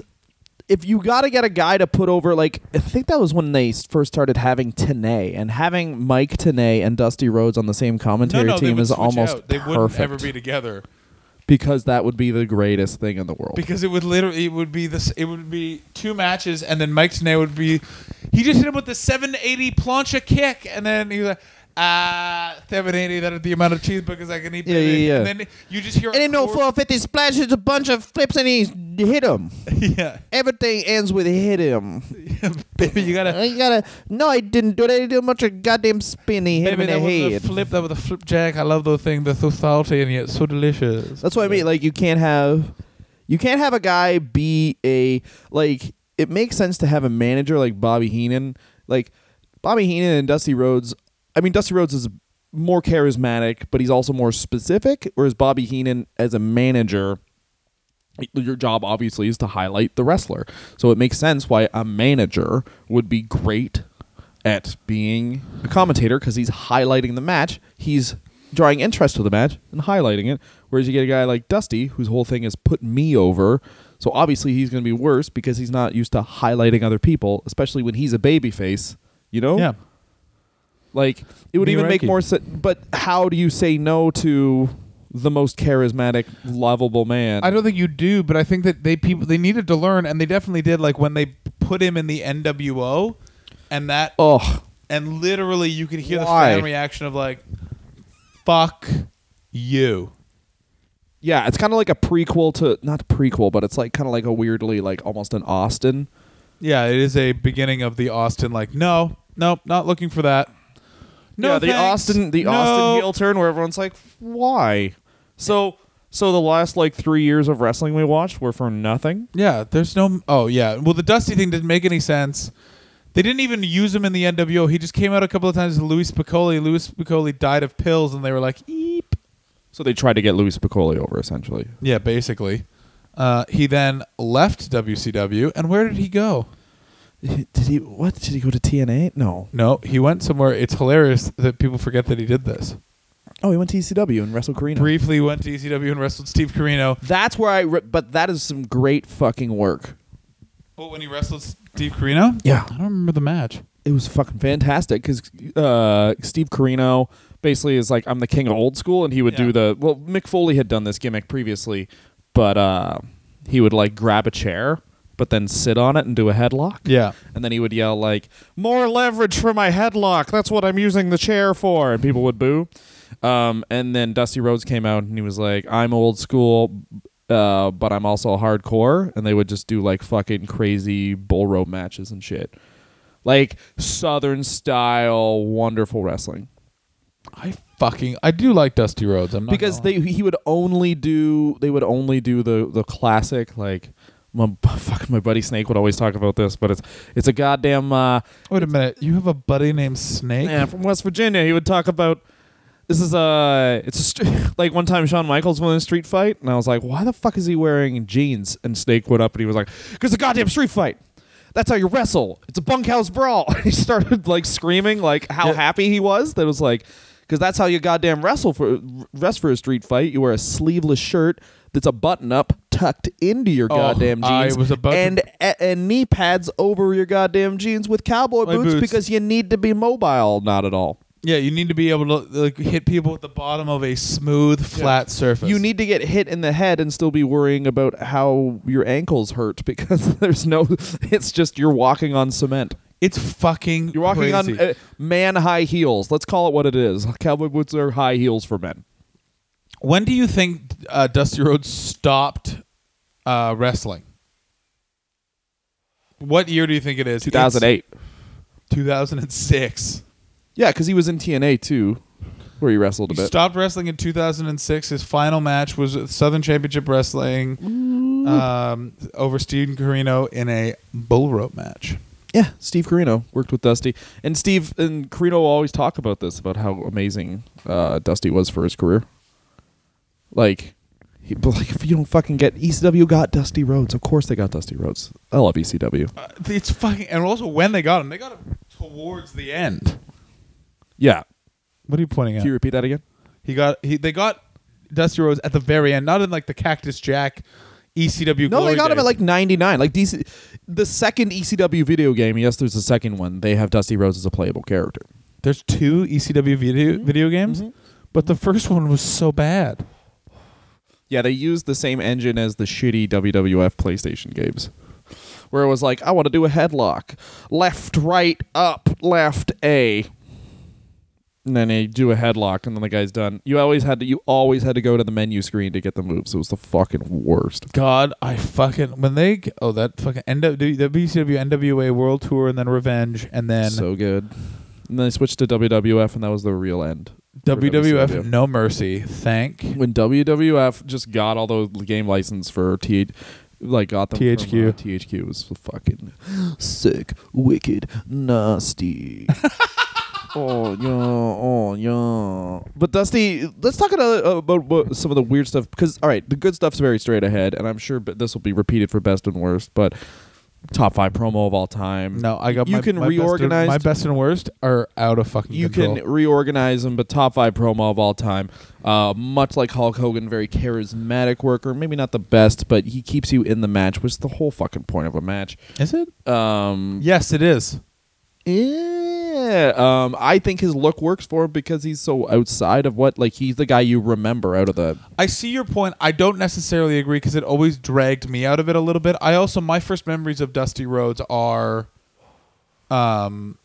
if you got to get a guy to put over. Like I think that was when they first started having Tenay and having Mike Tenay and Dusty Rhodes on the same commentary no, no, team is almost out. They perfect. Wouldn't ever be together. Because that would be the greatest thing in the world. Because it would literally, it would be this, it would be two matches, and then Mike Tenay would be, he just hit him with the seven eighty plancha kick, and then he was like, ah, uh, seven eighty, that is the amount of cheeseburgers I can eat. Yeah, baby. yeah, yeah. And then you just hear. And then no four fifty splashes, a bunch of flips, and he hit him. Yeah. Everything ends with hit him. Yeah, baby, you gotta, you gotta. No, I didn't do that. I did a bunch of goddamn spinning. Baby, hit him in the head. That was a flip. That was a flip jack. I love those things. They're so salty and yet so delicious. That's what yeah. I mean. Like you can't have, you can't have a guy be a like. It makes sense to have a manager like Bobby Heenan, like Bobby Heenan and Dusty Rhodes. I mean, Dusty Rhodes is more charismatic, but he's also more specific, whereas Bobby Heenan, as a manager, your job, obviously, is to highlight the wrestler. So it makes sense why a manager would be great at being a commentator, because he's highlighting the match. He's drawing interest to the match and highlighting it, whereas you get a guy like Dusty, whose whole thing is put me over. So obviously he's going to be worse because he's not used to highlighting other people, especially when he's a babyface, you know? Yeah. Like, it would New even Reiki. Make more sense. But how do you say no to the most charismatic, lovable man? I don't think you do, but I think that they people they needed to learn, and they definitely did. Like, when they put him in the N W O, and that... Ugh. And literally, you could hear Why? the fan reaction of, like, fuck you. Yeah, it's kind of like a prequel to... Not prequel, but it's like kind of like a weirdly, like, almost an Austin. Yeah, it is a beginning of the Austin, like, no, no, not looking for that. No, yeah, the thanks. Austin, the no. Austin heel turn where everyone's like, "Why?" So, so the last like three years of wrestling we watched were for nothing. Yeah, there's no. Oh yeah, well the Dusty thing didn't make any sense. They didn't even use him in the N W O. He just came out a couple of times as Louis Piccoli. Louis Piccoli died of pills, and they were like, "Eep." So they tried to get Louis Piccoli over, essentially. Yeah, basically. Uh, he then left W C W, and where did he go? Did he what? Did he go to T N A? No. No, he went somewhere. It's hilarious that people forget that he did this. Oh, he went to E C W and wrestled Corino. Briefly went to E C W and wrestled Steve Corino. That's where I... Re- but that is some great fucking work. Well, when he wrestled Steve Corino? Yeah. I don't remember the match. it was fucking fantastic because uh, Steve Corino basically is like, I'm the king of old school, and he would yeah. do the, well, Mick Foley had done this gimmick previously, but uh, he would like grab a chair, but then sit on it and do a headlock. Yeah. And then he would yell like, more leverage for my headlock. That's what I'm using the chair for. And people would boo. Um, and then Dusty Rhodes came out and he was like, I'm old school, uh, but I'm also hardcore. And they would just do like fucking crazy bull rope matches and shit. Like Southern style, wonderful wrestling. I fucking, I do like Dusty Rhodes. I'm not because they, he would only do, they would only do the, the classic, like, My, fuck, my buddy Snake would always talk about this, but it's it's a goddamn... Uh, Wait a minute. You have a buddy named Snake? Yeah, from West Virginia. He would talk about... This is a... It's a st- like one time Shawn Michaels won a street fight, and I was like, why the fuck is he wearing jeans? And Snake went up, and he was like, because it's a goddamn street fight. That's how you wrestle. It's a bunkhouse brawl. And he started like screaming like how yeah. happy he was. That was like... Because that's how you goddamn wrestle for rest for a street fight. You wear a sleeveless shirt that's a button-up tucked into your oh, goddamn jeans I was about and to... and knee pads over your goddamn jeans with cowboy boots, boots because you need to be mobile, not at all. Yeah, you need to be able to like, hit people with the bottom of a smooth, flat yeah. surface. You need to get hit in the head and still be worrying about how your ankles hurt because there's no... It's just you're walking on cement. It's fucking You're walking crazy. on uh, man high heels. Let's call it what it is. Cowboy boots are high heels for men. When do you think uh, Dusty Rhodes stopped uh, wrestling? What year do you think it is? two thousand eight It's two thousand six Yeah, because he was in T N A too, where he wrestled a he bit. He stopped wrestling in two thousand six His final match was Southern Championship Wrestling um, over Steve Corino in a bull rope match. Yeah, Steve Corino worked with Dusty. And Steve and Corino always talk about this, about how amazing uh, Dusty was for his career. Like, he, like, if you don't fucking get... E C W got Dusty Rhodes. Of course they got Dusty Rhodes. I love E C W. Uh, it's fucking... And also when they got him, they got him towards the end. Yeah. What are you pointing at? Can you repeat that again? He got... He, they got Dusty Rhodes at the very end, not in like the Cactus Jack... E C W No, they got him days. At like ninety-nine Like D C, the second E C W video game, yes, there's a second one. They have Dusty Rhodes as a playable character. There's two E C W video, mm-hmm. video games, mm-hmm. but the first one was so bad. Yeah, they used the same engine as the shitty W W F PlayStation games, where it was like, I want to do a headlock. Left, right, up, left, A. And then they do a headlock, and then the guy's done. You always had to. You always had to go to the menu screen to get the moves. It was the fucking worst. God, I fucking when they oh that fucking N W, the W C W N W A World Tour and then Revenge and then so good. And then they switched to W W F, and that was the real end. W W F, W C W. No mercy. Thank when W W F just got all those game license for T. Like got them T H Q. From, uh, T H Q was fucking sick, wicked, nasty. Oh yeah, oh yeah. But Dusty, let's talk about, uh, about, about some of the weird stuff. Because all right, the good stuff's very straight ahead, and I'm sure but this will be repeated for best and worst. But top five promo of all time. No, I got you my, can my reorganize. Best and, my best and worst are out of fucking. You control. Can reorganize them, but top five promo of all time. Uh, much like Hulk Hogan, very charismatic worker. Maybe not the best, but he keeps you in the match, which is the whole fucking point of a match. Is it? Um, yes, it is. Yeah, um, I think his look works for him because he's so outside of what, like, he's the guy you remember out of the... I see your point. I don't necessarily agree because it always dragged me out of it a little bit. I also, my first memories of Dusty Rhodes are um,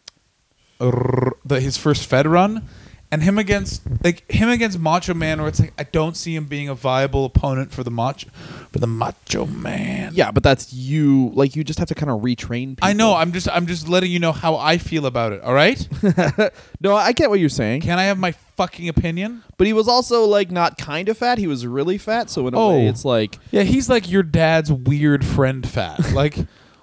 the, his first Fed run and him against, like, him against Macho Man where it's like, I don't see him being a viable opponent for the Macho, for the Macho Man. Yeah, but that's you. Like, you just have to kind of retrain people. I know. I'm just I'm just letting you know how I feel about it, all right? No, I get what you're saying. Can I have my fucking opinion? But he was also, like, not kind of fat. He was really fat, so in a oh. way it's like... Yeah, he's like your dad's weird friend fat. Like...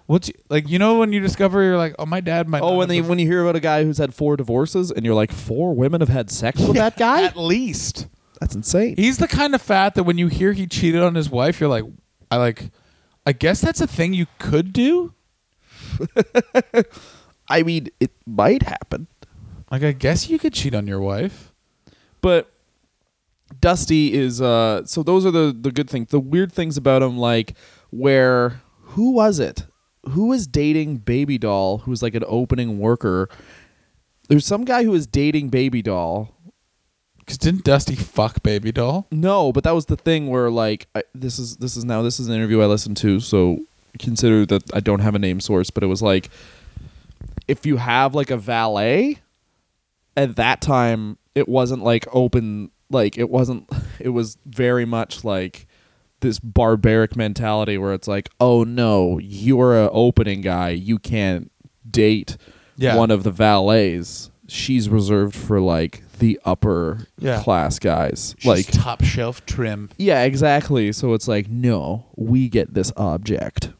What's like you know when you discover you're like oh my dad might oh when they, when you hear about a guy who's had four divorces and you're like four women have had sex with yeah, that guy at least that's insane. He's the kind of fat that when you hear he cheated on his wife you're like I like I guess that's a thing you could do. I mean it might happen. Like I guess you could cheat on your wife, but Dusty is uh so those are the the good things. The weird things about him like where who was it. who was dating Baby Doll, who was like an opening worker. There's some guy who was dating Baby Doll. Because didn't Dusty fuck Baby Doll? No, but that was the thing where like I, this is this is now this is an interview I listened to, so consider that I don't have a name source, but it was like if you have like a valet at that time, it wasn't like open, like it wasn't, it was very much like this barbaric mentality where it's like, oh no, you're an opening guy, you can't date yeah. one of the valets. She's reserved for like the upper yeah. class guys. She's like top shelf trim. Yeah, exactly. So it's like, no, we get this object,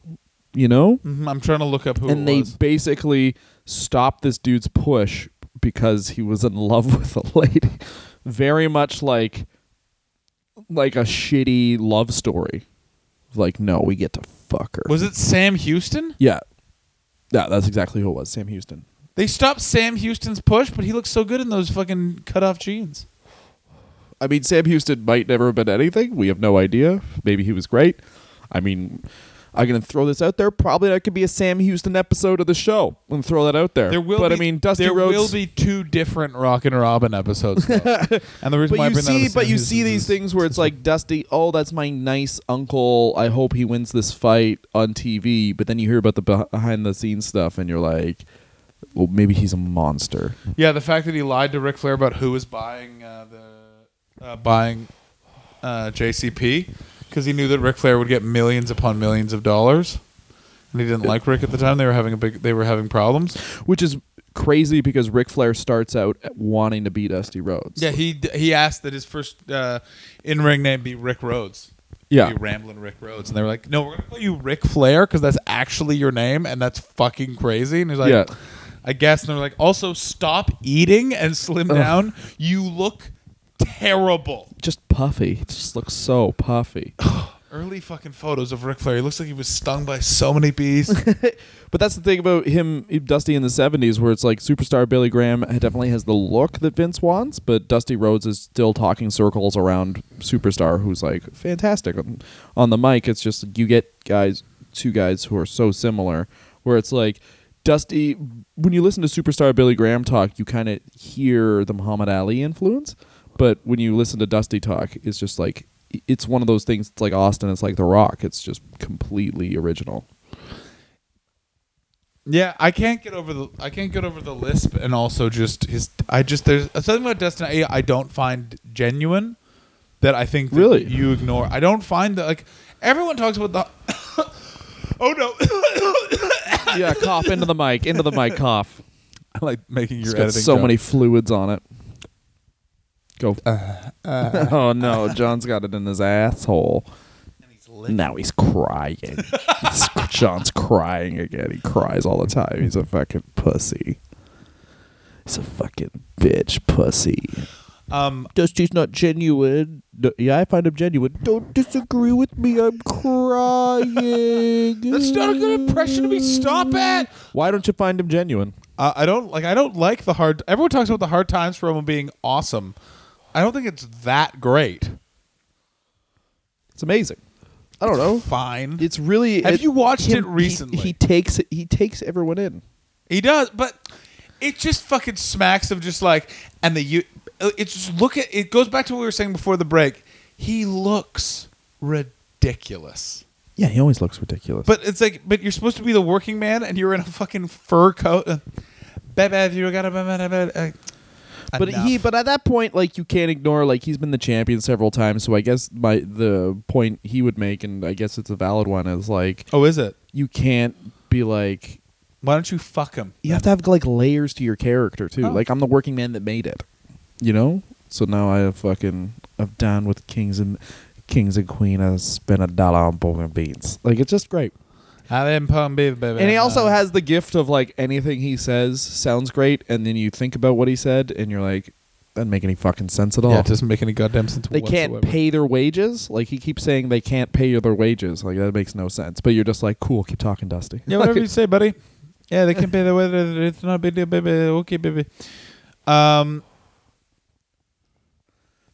you know? Mm-hmm. I'm trying to look up who and it was. And they basically stopped this dude's push because he was in love with a lady. Very much like like a shitty love story. Like, no, we get to fuck her. Was it Sam Houston? Yeah. Yeah, that's exactly who it was, Sam Houston. They stopped Sam Houston's push, but he looks so good in those fucking cut-off jeans. I mean, Sam Houston might never have been anything. We have no idea. Maybe he was great. I mean, I'm going to throw this out there. Probably that could be a Sam Houston episode of the show. I'm going to throw that out there. There will but, be, I mean, Dusty there Rhodes, will be two different Rockin' Robin episodes. And the reason why I bring see, that up But you Houston see these is, things where it's like, Dusty, oh, that's my nice uncle. I hope he wins this fight on T V. But then you hear about the behind-the-scenes stuff, and you're like... Well, maybe he's a monster. Yeah, the fact that he lied to Ric Flair about who was buying uh, the uh, buying uh, J C P because he knew that Ric Flair would get millions upon millions of dollars, and he didn't like Rick at the time. They were having a big, they were having problems, which is crazy because Ric Flair starts out wanting to be Dusty Rhodes. Yeah, he he asked that his first uh, in ring name be Rick Rhodes. Yeah, Ramblin' Rick Rhodes, and they were like, "No, we're gonna call you Ric Flair because that's actually your name, and that's fucking crazy." And he's like. Yeah. I guess. And they're like, also, stop eating and slim down. Ugh. You look terrible. Just puffy. It just looks so puffy. Early fucking photos of Ric Flair. He looks like he was stung by so many bees. But that's the thing about him, Dusty, in the seventies, where it's like Superstar Billy Graham definitely has the look that Vince wants, but Dusty Rhodes is still talking circles around Superstar, who's like fantastic. On, on the mic, it's just you get guys, two guys who are so similar, where it's like, Dusty, when you listen to Superstar Billy Graham talk, you kind of hear the Muhammad Ali influence. But when you listen to Dusty talk, it's just like, it's one of those things. It's like Austin. It's like The Rock. It's just completely original. Yeah, I can't get over the I can't get over the lisp, and also just his. I just there's something about Dusty I don't find genuine that I think that really you ignore. I don't find that, like, everyone talks about the. Oh no! Yeah, cough into the mic, into the mic, cough. I like making your it's got editing. So joke. Many fluids on it. Go. Uh, uh, oh no, John's got it in his asshole. And he's lit. Now he's crying. John's crying again. He cries all the time. He's a fucking pussy. He's a fucking bitch pussy. Um, Dusty's not genuine. No, yeah, I find him genuine. Don't disagree with me. I'm crying. That's not a good impression to be. Stop it. Why don't you find him genuine? Uh, I don't like. I don't like the hard. Everyone talks about the hard times for him being awesome. I don't think it's that great. It's amazing. I don't it's know. Fine. It's really. Have it, you watched him, it recently? He, he takes. He takes everyone in. He does, but it just fucking smacks of just like and the you. It's just look at it goes back to what we were saying before the break. He looks ridiculous. Yeah, he always looks ridiculous. But it's like, but you're supposed to be the working man, and you're in a fucking fur coat. Bad, you got a But he, but at that point, like you can't ignore, like he's been the champion several times. So I guess my the point he would make, and I guess it's a valid one, is like, oh, is it? You can't be like, why don't you fuck him? You have to have like layers to your character too. Oh. Like I'm the working man that made it. You know, so now I have fucking I've done with kings and kings and queen. I spent a dollar on pork and beans. Like it's just great. I didn't pump beef, baby. And he also has the gift of like anything he says sounds great, and then you think about what he said, and you're like, doesn't make any fucking sense at all. Yeah, it doesn't make any goddamn sense. They whatsoever. Can't pay their wages. Like he keeps saying they can't pay their wages. Like that makes no sense. But you're just like, cool, keep talking, Dusty. Yeah, whatever you say, buddy. Yeah, they can't pay their wages. It's not a big deal, baby. Okay, baby. Um.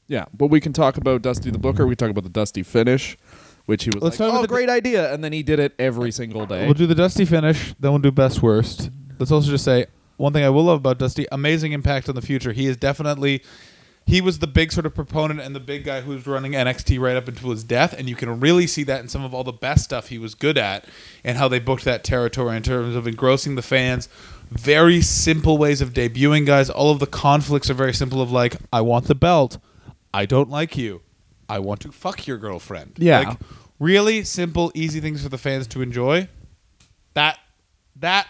Yeah, but we can talk about Dusty the Booker. We can talk about the Dusty finish. which he was Let's like, oh, great idea. And then he did it every single day. We'll do the Dusty finish. Then we'll do best worst. Let's also just say one thing I will love about Dusty, amazing impact on the future. He is definitely... He was the big sort of proponent and the big guy who was running N X T right up until his death, and you can really see that in some of all the best stuff he was good at and how they booked that territory in terms of engrossing the fans, very simple ways of debuting guys. All of the conflicts are very simple of like, I want the belt, I don't like you, I want to fuck your girlfriend. Yeah. Like, really simple, easy things for the fans to enjoy. That, that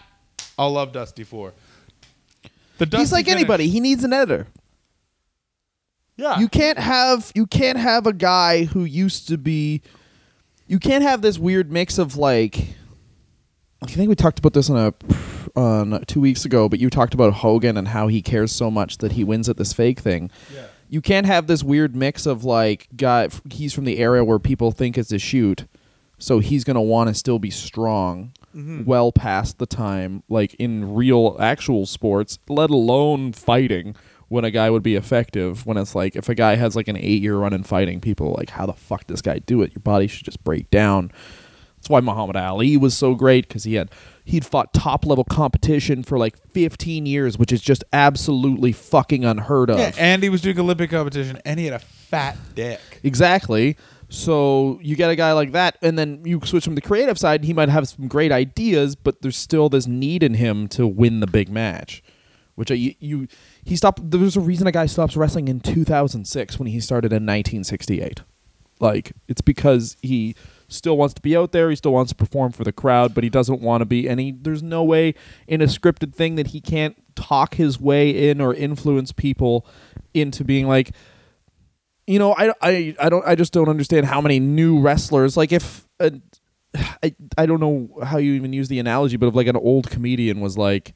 I'll love Dusty for. The Dusty He's like finish. Anybody. He needs an editor. Yeah. You can't have you can't have a guy who used to be you can't have this weird mix of like I think we talked about this on a on two weeks ago, but you talked about Hogan and how he cares so much that he wins at this fake thing. Yeah. You can't have this weird mix of like guy he's from the area where people think it's a shoot, so he's going to want to still be strong mm-hmm. well past the time like in real actual sports, let alone fighting. When a guy would be effective, when it's like, if a guy has like an eight-year run in fighting, people are like, how the fuck does this guy do it? Your body should just break down. That's why Muhammad Ali was so great, because he had he'd fought top-level competition for like fifteen years, which is just absolutely fucking unheard of. Yeah, and he was doing Olympic competition, and he had a fat dick. Exactly. So you get a guy like that, and then you switch him to the creative side, and he might have some great ideas, but there's still this need in him to win the big match. Which you, you he stopped. There was a reason a guy stops wrestling in two thousand six when he started in nineteen sixty-eight. Like, it's because he still wants to be out there. He still wants to perform for the crowd, but he doesn't want to be. And he, there's no way in a scripted thing that he can't talk his way in or influence people into being like, you know, I, I, I don't I just don't understand how many new wrestlers like if uh, I I don't know how you even use the analogy, but if like an old comedian was like.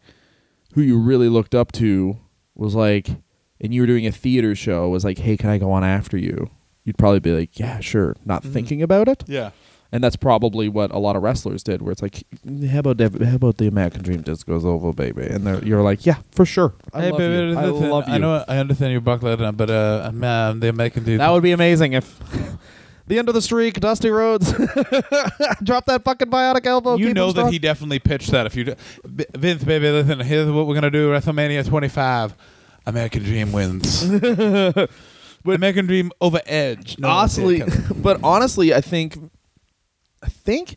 Who you really looked up to was like, and you were doing a theater show, was like, hey, can I go on after you? You'd probably be like, yeah, sure. Not mm-hmm. thinking about it. Yeah. And that's probably what a lot of wrestlers did, where it's like, how about that, how about the American Dream just goes over, baby? And you're like, yeah, for sure. I hey, love baby, you. I love you. I know, I understand you're buckling down, but uh, man, the American Dream. That would be amazing if... The end of the streak, Dusty Rhodes. Drop that fucking biotic elbow. You know that he definitely pitched that. If you, do. B- Vince, baby, listen. Here's what we're gonna do: WrestleMania twenty-five, American Dream wins. American Dream over Edge. No honestly, but honestly, I think, I think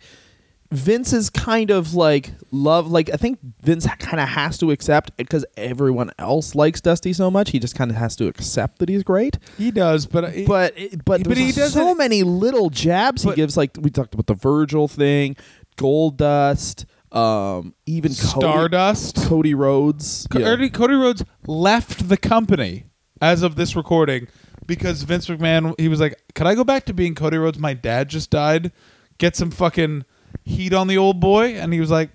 Vince is kind of like love. Like I think Vince kind of has to accept because everyone else likes Dusty so much. He just kind of has to accept that he's great. He does, but he, but but, but he does so many little jabs he gives. Like we talked about the Virgil thing, Goldust, um, even Stardust, Cody, Cody Rhodes. Co- yeah. Early Cody Rhodes left the company as of this recording because Vince McMahon. He was like, "Can I go back to being Cody Rhodes? My dad just died. Get some fucking." Heat on the old boy, and he was like,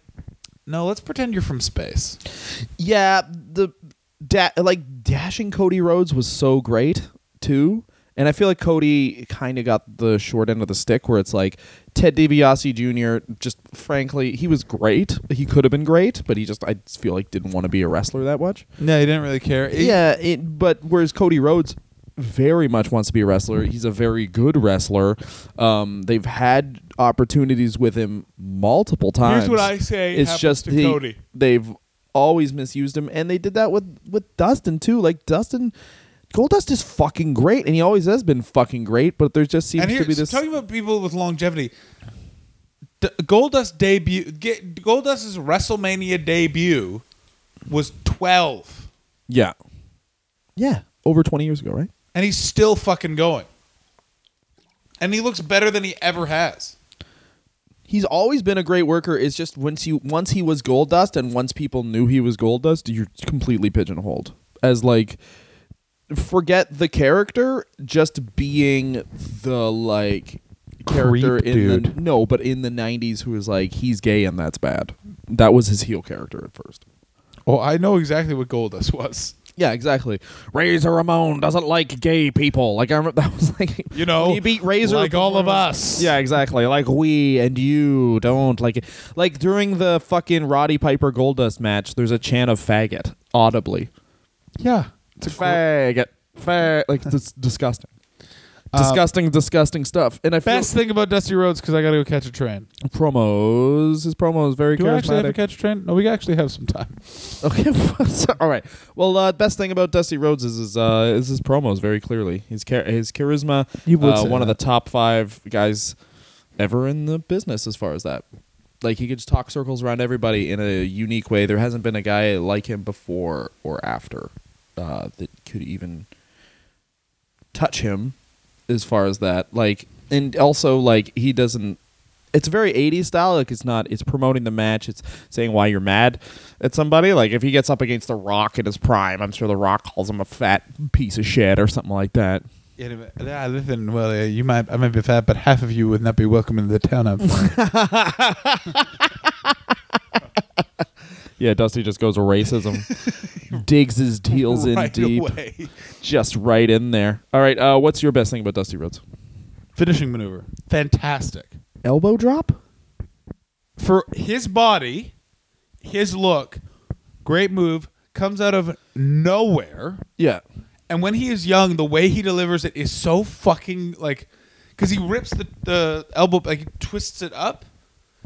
"No, let's pretend you're from space." Yeah, the da- like dashing Cody Rhodes was so great too, and I feel like Cody kind of got the short end of the stick, where it's like Ted DiBiase Junior Just frankly, he was great. He could have been great, but he just I just feel like didn't want to be a wrestler that much. No, he didn't really care. It- yeah, it, but whereas Cody Rhodes. Very much wants to be a wrestler. He's a very good wrestler. Um, they've had opportunities with him multiple times. Here's what I say. It's just to he, Cody. They've always misused him, and they did that with with Dustin too. Like Dustin, Goldust is fucking great, and he always has been fucking great. But there just seems and here, to be this. So talking about people with longevity, D- Goldust debut. Get, Goldust's WrestleMania debut was twelve. Yeah. Yeah, over twenty years ago, right? And he's still fucking going. And he looks better than he ever has. He's always been a great worker. It's just once you once he was Goldust and once people knew he was Goldust, you're completely pigeonholed. As like, forget the character, just being the like character Creep, in dude. the... No, but in the nineties who was like, he's gay and that's bad. That was his heel character at first. Oh, I know exactly what Goldust was. Yeah, exactly. Razor Ramon doesn't like gay people. Like I remember that was like you know he beat Razor like all of us. Yeah, exactly. Like we and you don't like it. Like during the fucking Roddy Piper Goldust match, there's a chant of faggot audibly. Yeah, it's a faggot, fag. Like it's disgusting. Disgusting, uh, disgusting stuff. And I best feel, thing about Dusty Rhodes, because I got to go catch a train. Promos. His promo is very charismatic. Do I actually have to catch a train? No, we actually have some time. Okay. All right. Well, uh, best thing about Dusty Rhodes is his, uh, is his promos, very clearly. His, char- his charisma. You would uh, say one that. Of the top five guys ever in the business as far as that. Like, he could just talk circles around everybody in a unique way. There hasn't been a guy like him before or after uh, that could even touch him. As far as that, like, and also, like, he doesn't, it's very eighties style. Like, it's not, it's promoting the match. It's saying why you're mad at somebody. Like, if he gets up against The Rock in his prime, I'm sure The Rock calls him a fat piece of shit or something like that. Yeah, listen, well, uh, you might, I might be fat, but half of you would not be welcome into the town. Yeah, Dusty just goes racism, digs his heels right in deep, away. Just right in there. All right, uh, what's your best thing about Dusty Rhodes? Finishing maneuver, fantastic. Elbow drop? For his body, his look, great move, comes out of nowhere. Yeah. And when he is young, the way he delivers it is so fucking, like, because he rips the, the elbow, like, he twists it up.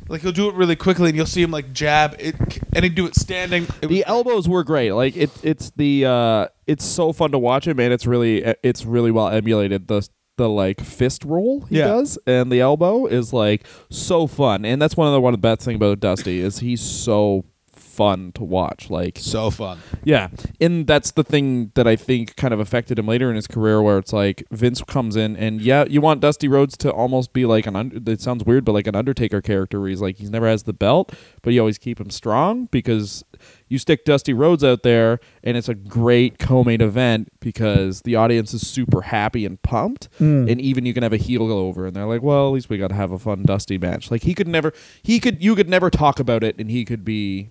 Like, he'll do it really quickly, and you'll see him, like, jab it, and he'd do it standing. It the elbows were great. Like, it, it's the uh, it's so fun to watch him, and it's really it's really well emulated. The the like fist roll he yeah. does, and the elbow is like so fun, and that's one of the one of the best thing about Dusty is he's so fun to watch. Like, so fun. Yeah, and that's the thing that I think kind of affected him later in his career, where it's like Vince comes in and yeah, you want Dusty Rhodes to almost be like an under- it sounds weird, but like an Undertaker character, where he's like, he's never has the belt, but you always keep him strong, because you stick Dusty Rhodes out there and it's a great co-main event because the audience is super happy and pumped, mm. and even you can have a heel go over and they're like, well, at least we got to have a fun Dusty match. Like, he could never, he could, you could never talk about it, and he could be.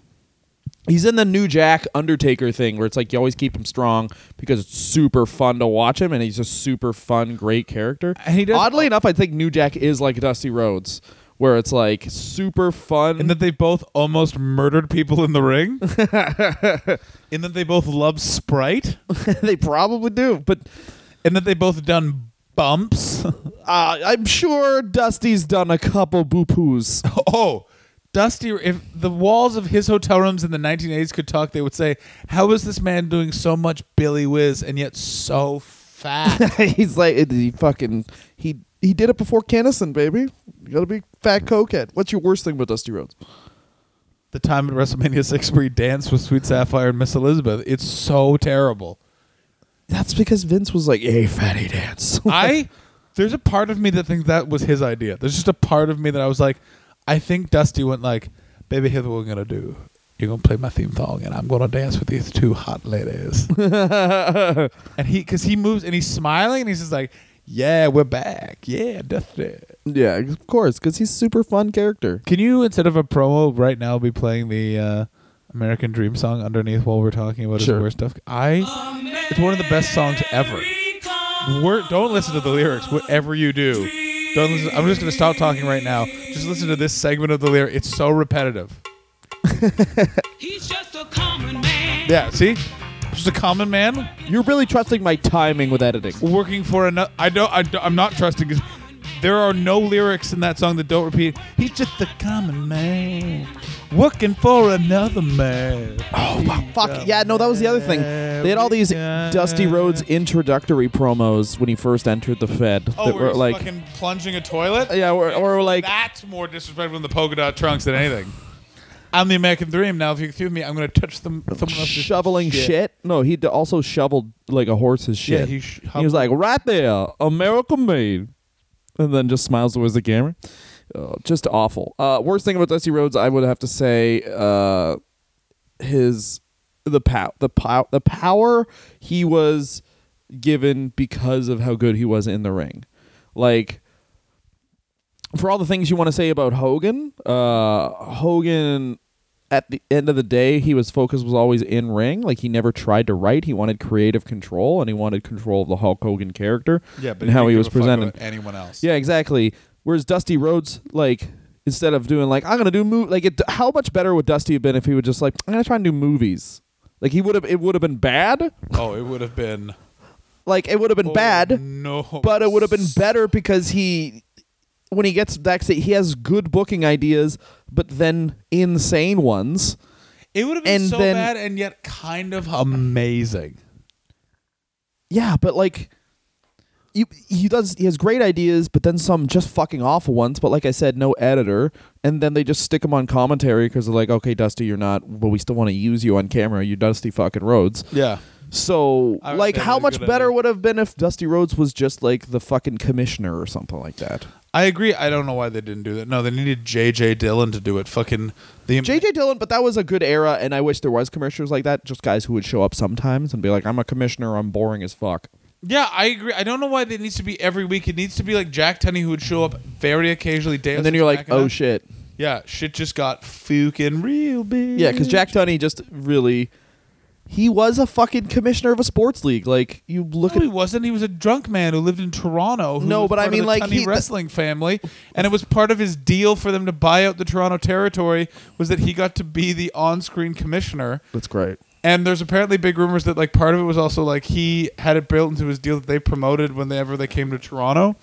He's in the New Jack Undertaker thing where it's like you always keep him strong because it's super fun to watch him, and he's a super fun, great character. And he does, Oddly uh, enough, I think New Jack is like Dusty Rhodes, where it's like super fun. And that they both almost murdered people in the ring. And that they both love Sprite. They probably do. But and that they both done bumps. uh, I'm sure Dusty's done a couple boo-poos. Oh, Dusty, if the walls of his hotel rooms in the nineteen eighties could talk, they would say, how is this man doing so much Billy Whiz and yet so fat? He's like, he fucking, he he did it before Kennison, baby. You gotta be fat cokehead. What's your worst thing about Dusty Rhodes? The time at WrestleMania six where he danced with Sweet Sapphire and Miss Elizabeth. It's so terrible. That's because Vince was like, hey, fatty dance. I, there's a part of me that thinks that was his idea. There's just a part of me that I was like, I think Dusty went like, baby, here's what we're going to do. You're going to play my theme song, and I'm going to dance with these two hot ladies. And he, because he moves, and he's smiling, and he's just like, yeah, we're back. Yeah, Dusty. Yeah, of course, because he's a super fun character. Can you, instead of a promo right now, be playing the uh, American Dream song underneath while we're talking about sure. his worst stuff? I, it's one of the best songs ever. We're, don't listen to the lyrics, whatever you do. Don't listen. I'm just going to stop talking right now. Just listen to this segment of the lyric. It's so repetitive. He's just a common man. Yeah, see? Just a common man. You're really trusting my timing with editing. Working for another. I don't, I don't, I'm not trusting because there are no lyrics in that song that don't repeat. He's just a common man. Working for another man. Oh, wow, fuck. Yeah, no, that was the other thing. They had all these Dusty Rhodes introductory promos when he first entered the Fed. Oh, that were like fucking plunging a toilet? Yeah, or, or like... That's more disrespectful than the polka dot trunks than anything. I'm the American Dream. Now, if you excuse me, I'm going to touch them. Shoveling shit. shit? No, he also shoveled like a horse's shit. Yeah, he, sh- he was like, right there, America made. And then just smiles towards the camera. Oh, just awful. Uh, worst thing about Dusty Rhodes, I would have to say, uh, his the pow- the pow- the power he was given because of how good he was in the ring. Like, for all the things you want to say about Hogan, uh, Hogan at the end of the day, he was focused was always in ring. Like, he never tried to write. He wanted creative control, and he wanted control of the Hulk Hogan character. Yeah, but and how he was presented. Anyone else? Yeah, exactly. Whereas Dusty Rhodes, like, instead of doing, like, I'm going to do, mo-, like, it, how much better would Dusty have been if he would just, like, I'm going to try and do movies? Like, he would have, it would have been bad. Oh, it would have been Like, it would have been oh, bad, no. but it would have been better because he, when he gets backstage, he has good booking ideas, but then insane ones. It would have been and so then, bad and yet kind of amazing. Yeah, but like, he, he does. He has great ideas, but then some just fucking awful ones. But like I said, no editor, and then they just stick him on commentary because they're like, "Okay, Dusty, you're not, but we still want to use you on camera. You Dusty fucking Rhodes." Yeah. So, like, how much better would have been if Dusty Rhodes was just, like, the fucking commissioner or something like that? I agree. I don't know why they didn't do that. No, they needed J J Dillon to do it. Fucking the J J Dillon, but that was a good era, and I wish there was commissioners like that. Just guys who would show up sometimes and be like, I'm a commissioner, I'm boring as fuck. Yeah, I agree. I don't know why it needs to be every week. It needs to be like Jack Tunney, who would show up very occasionally. And then you're like, oh, shit. Yeah, shit just got fucking real big. Yeah, because Jack Tunney just really... He was a fucking commissioner of a sports league. Like, you look no, at he wasn't. He was a drunk man who lived in Toronto. Who no, was but part I mean, of the like Tunney he, wrestling th- family, and it was part of his deal for them to buy out the Toronto territory was that he got to be the on-screen commissioner. That's great. And there's apparently big rumors that like part of it was also like he had it built into his deal that they promoted whenever they came to Toronto,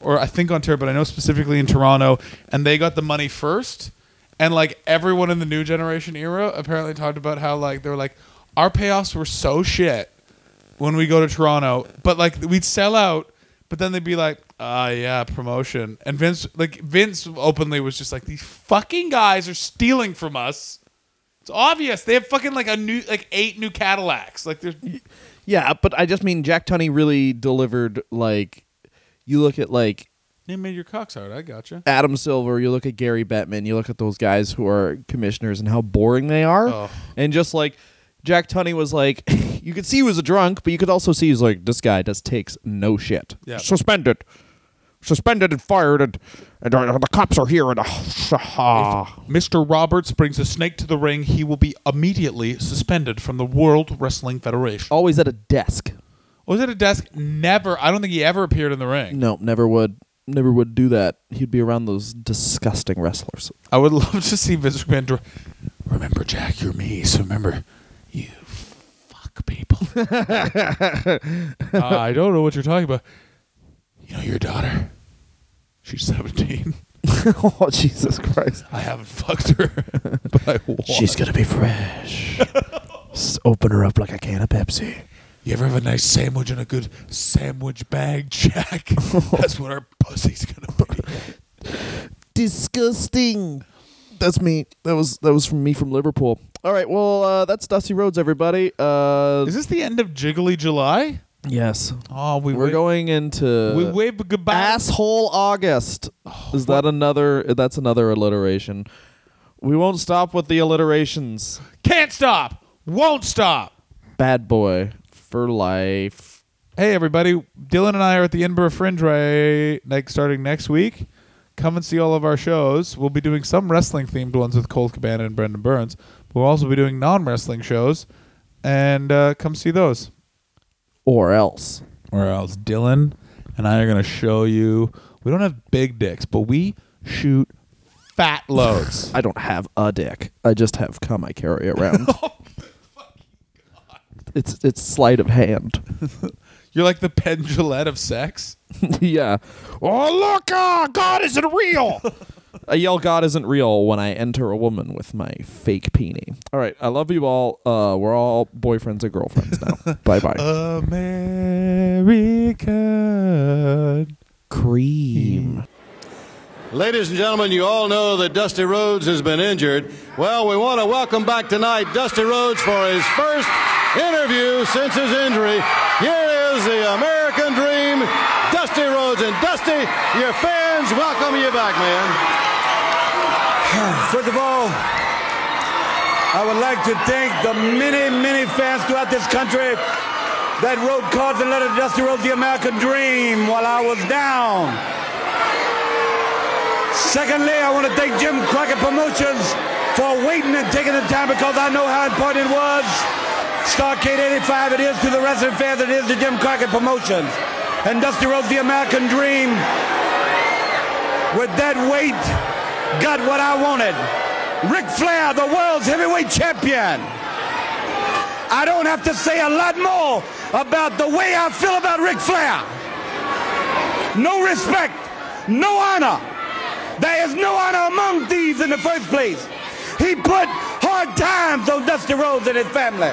or I think Ontario, but I know specifically in Toronto, and they got the money first. And like everyone in the New Generation era apparently talked about how like they were like. Our payoffs were so shit when we go to Toronto, but like we'd sell out, but then they'd be like, ah, uh, yeah, promotion. And Vince, like Vince openly was just like, these fucking guys are stealing from us. It's obvious. They have fucking like a new, like eight new Cadillacs. Like there's. Yeah. But I just mean, Jack Tunney really delivered. Like you look at like. You made your cocks hard. I gotcha. Adam Silver. You look at Gary Bettman. You look at those guys who are commissioners and how boring they are. Oh. And just like. Jack Tunney was like, you could see he was a drunk, but you could also see he's like, this guy just takes no shit. Yeah. Suspended. Suspended and fired, and, and uh, the cops are here. And uh, if Mister Roberts brings a snake to the ring, he will be immediately suspended from the World Wrestling Federation. Always at a desk. Always at a desk. Never. I don't think he ever appeared in the ring. No, never would. Never would do that. He'd be around those disgusting wrestlers. I would love to see Vince McMahon. Dr- remember, Jack, you're me, so remember... You fuck people. uh, I don't know what you're talking about. You know your daughter? She's seventeen. Oh, Jesus Christ. I haven't fucked her, but I want. She's going to be fresh. Just open her up like a can of Pepsi. You ever have a nice sandwich in a good sandwich bag, Jack? That's what our pussy's going to be. Disgusting. That's me. That was that was from me from Liverpool. All right, well, uh, that's Dusty Rhodes, everybody. Uh, Is this the end of Jiggly July? Yes. Oh, we we're wave, going into we wave goodbye. Asshole August. Oh, Is what? that another? That's another alliteration. We won't stop with the alliterations. Can't stop. Won't stop. Bad boy for life. Hey, everybody! Dylan and I are at the Edinburgh Fringe right like starting next week. Come and see all of our shows. We'll be doing some wrestling-themed ones with Colt Cabana and Brendan Burns. We'll also be doing non-wrestling shows, and uh, come see those. Or else. Or else. Dylan and I are going to show you. We don't have big dicks, but we shoot fat loads. I don't have a dick. I just have cum I carry around. Oh, fucking God. It's, it's sleight of hand. You're like the pendulette of sex. Yeah. Oh, look, uh, God isn't real. I yell, God isn't real when I enter a woman with my fake peenie. All right. I love you all. Uh, we're all boyfriends and girlfriends now. Bye-bye. American cream. Ladies and gentlemen, you all know that Dusty Rhodes has been injured. Well, we want to welcome back tonight Dusty Rhodes for his first interview since his injury. Here is the American Dream, Dusty Rhodes. And Dusty, your fans welcome you back, man. First of all, I would like to thank the many, many fans throughout this country that wrote cards and letters to Dusty Rhodes, the American Dream, while I was down. Secondly, I want to thank Jim Crockett Promotions for waiting and taking the time, because I know how important it was. Starcade eighty-five it is to the wrestling fans, it is to Jim Crockett Promotions. And Dusty Rhodes, the American Dream, with that weight, got what I wanted. Ric Flair, the world's heavyweight champion. I don't have to say a lot more about the way I feel about Ric Flair. No respect, no honor. There is no honor among thieves in the first place. He put hard times on Dusty Rhodes and his family.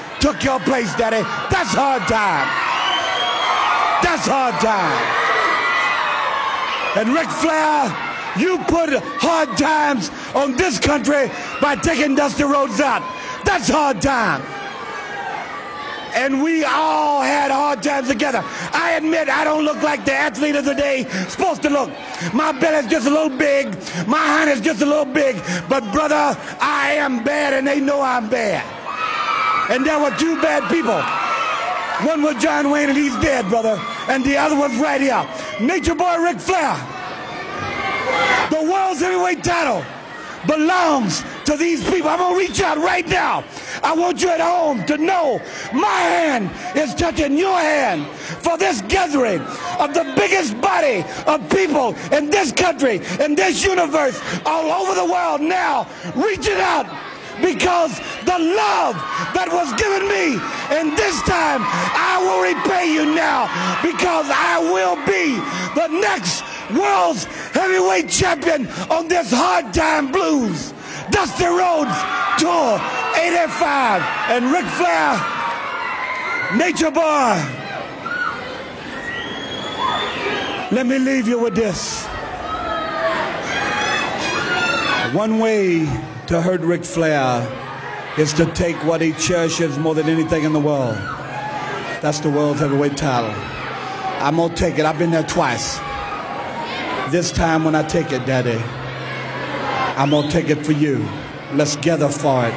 took your place, Daddy. That's hard time. That's hard time. And Ric Flair, you put hard times on this country by taking Dusty Rhodes out. That's hard time. And we all had hard times together. I admit I don't look like the athlete of the day supposed to look. My belly's just a little big. My hind is just a little big. But brother, I am bad and they know I'm bad. And there were two bad people. One was John Wayne and he's dead, brother. And the other was right here. Nature Boy Ric Flair. The world's heavyweight title belongs to these people. I'm gonna reach out right now. I want you at home to know my hand is touching your hand for this gathering of the biggest body of people in this country, in this universe, all over the world now. Reach it out, because the love that was given me, and this time I will repay you now, because I will be the next world's heavyweight champion on this Hard Time Blues Dusty Rhodes Tour eighty-five. And Ric Flair, Nature Boy, let me leave you with this. One way to hurt Ric Flair is to take what he cherishes more than anything in the world. That's the world's heavyweight title. I'm gonna take it. I've been there twice. This time when I take it, Daddy, I'm gonna take it for you. Let's gather for it.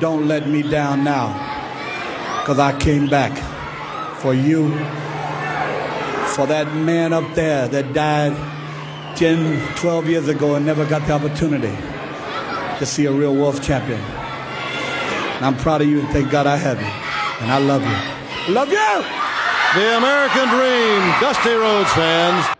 Don't let me down now, because I came back for you, for that man up there that died ten, twelve years ago and never got the opportunity to see a real world champion. And I'm proud of you, and thank God I have you. And I love you. Love you! The American Dream, Dusty Rhodes fans.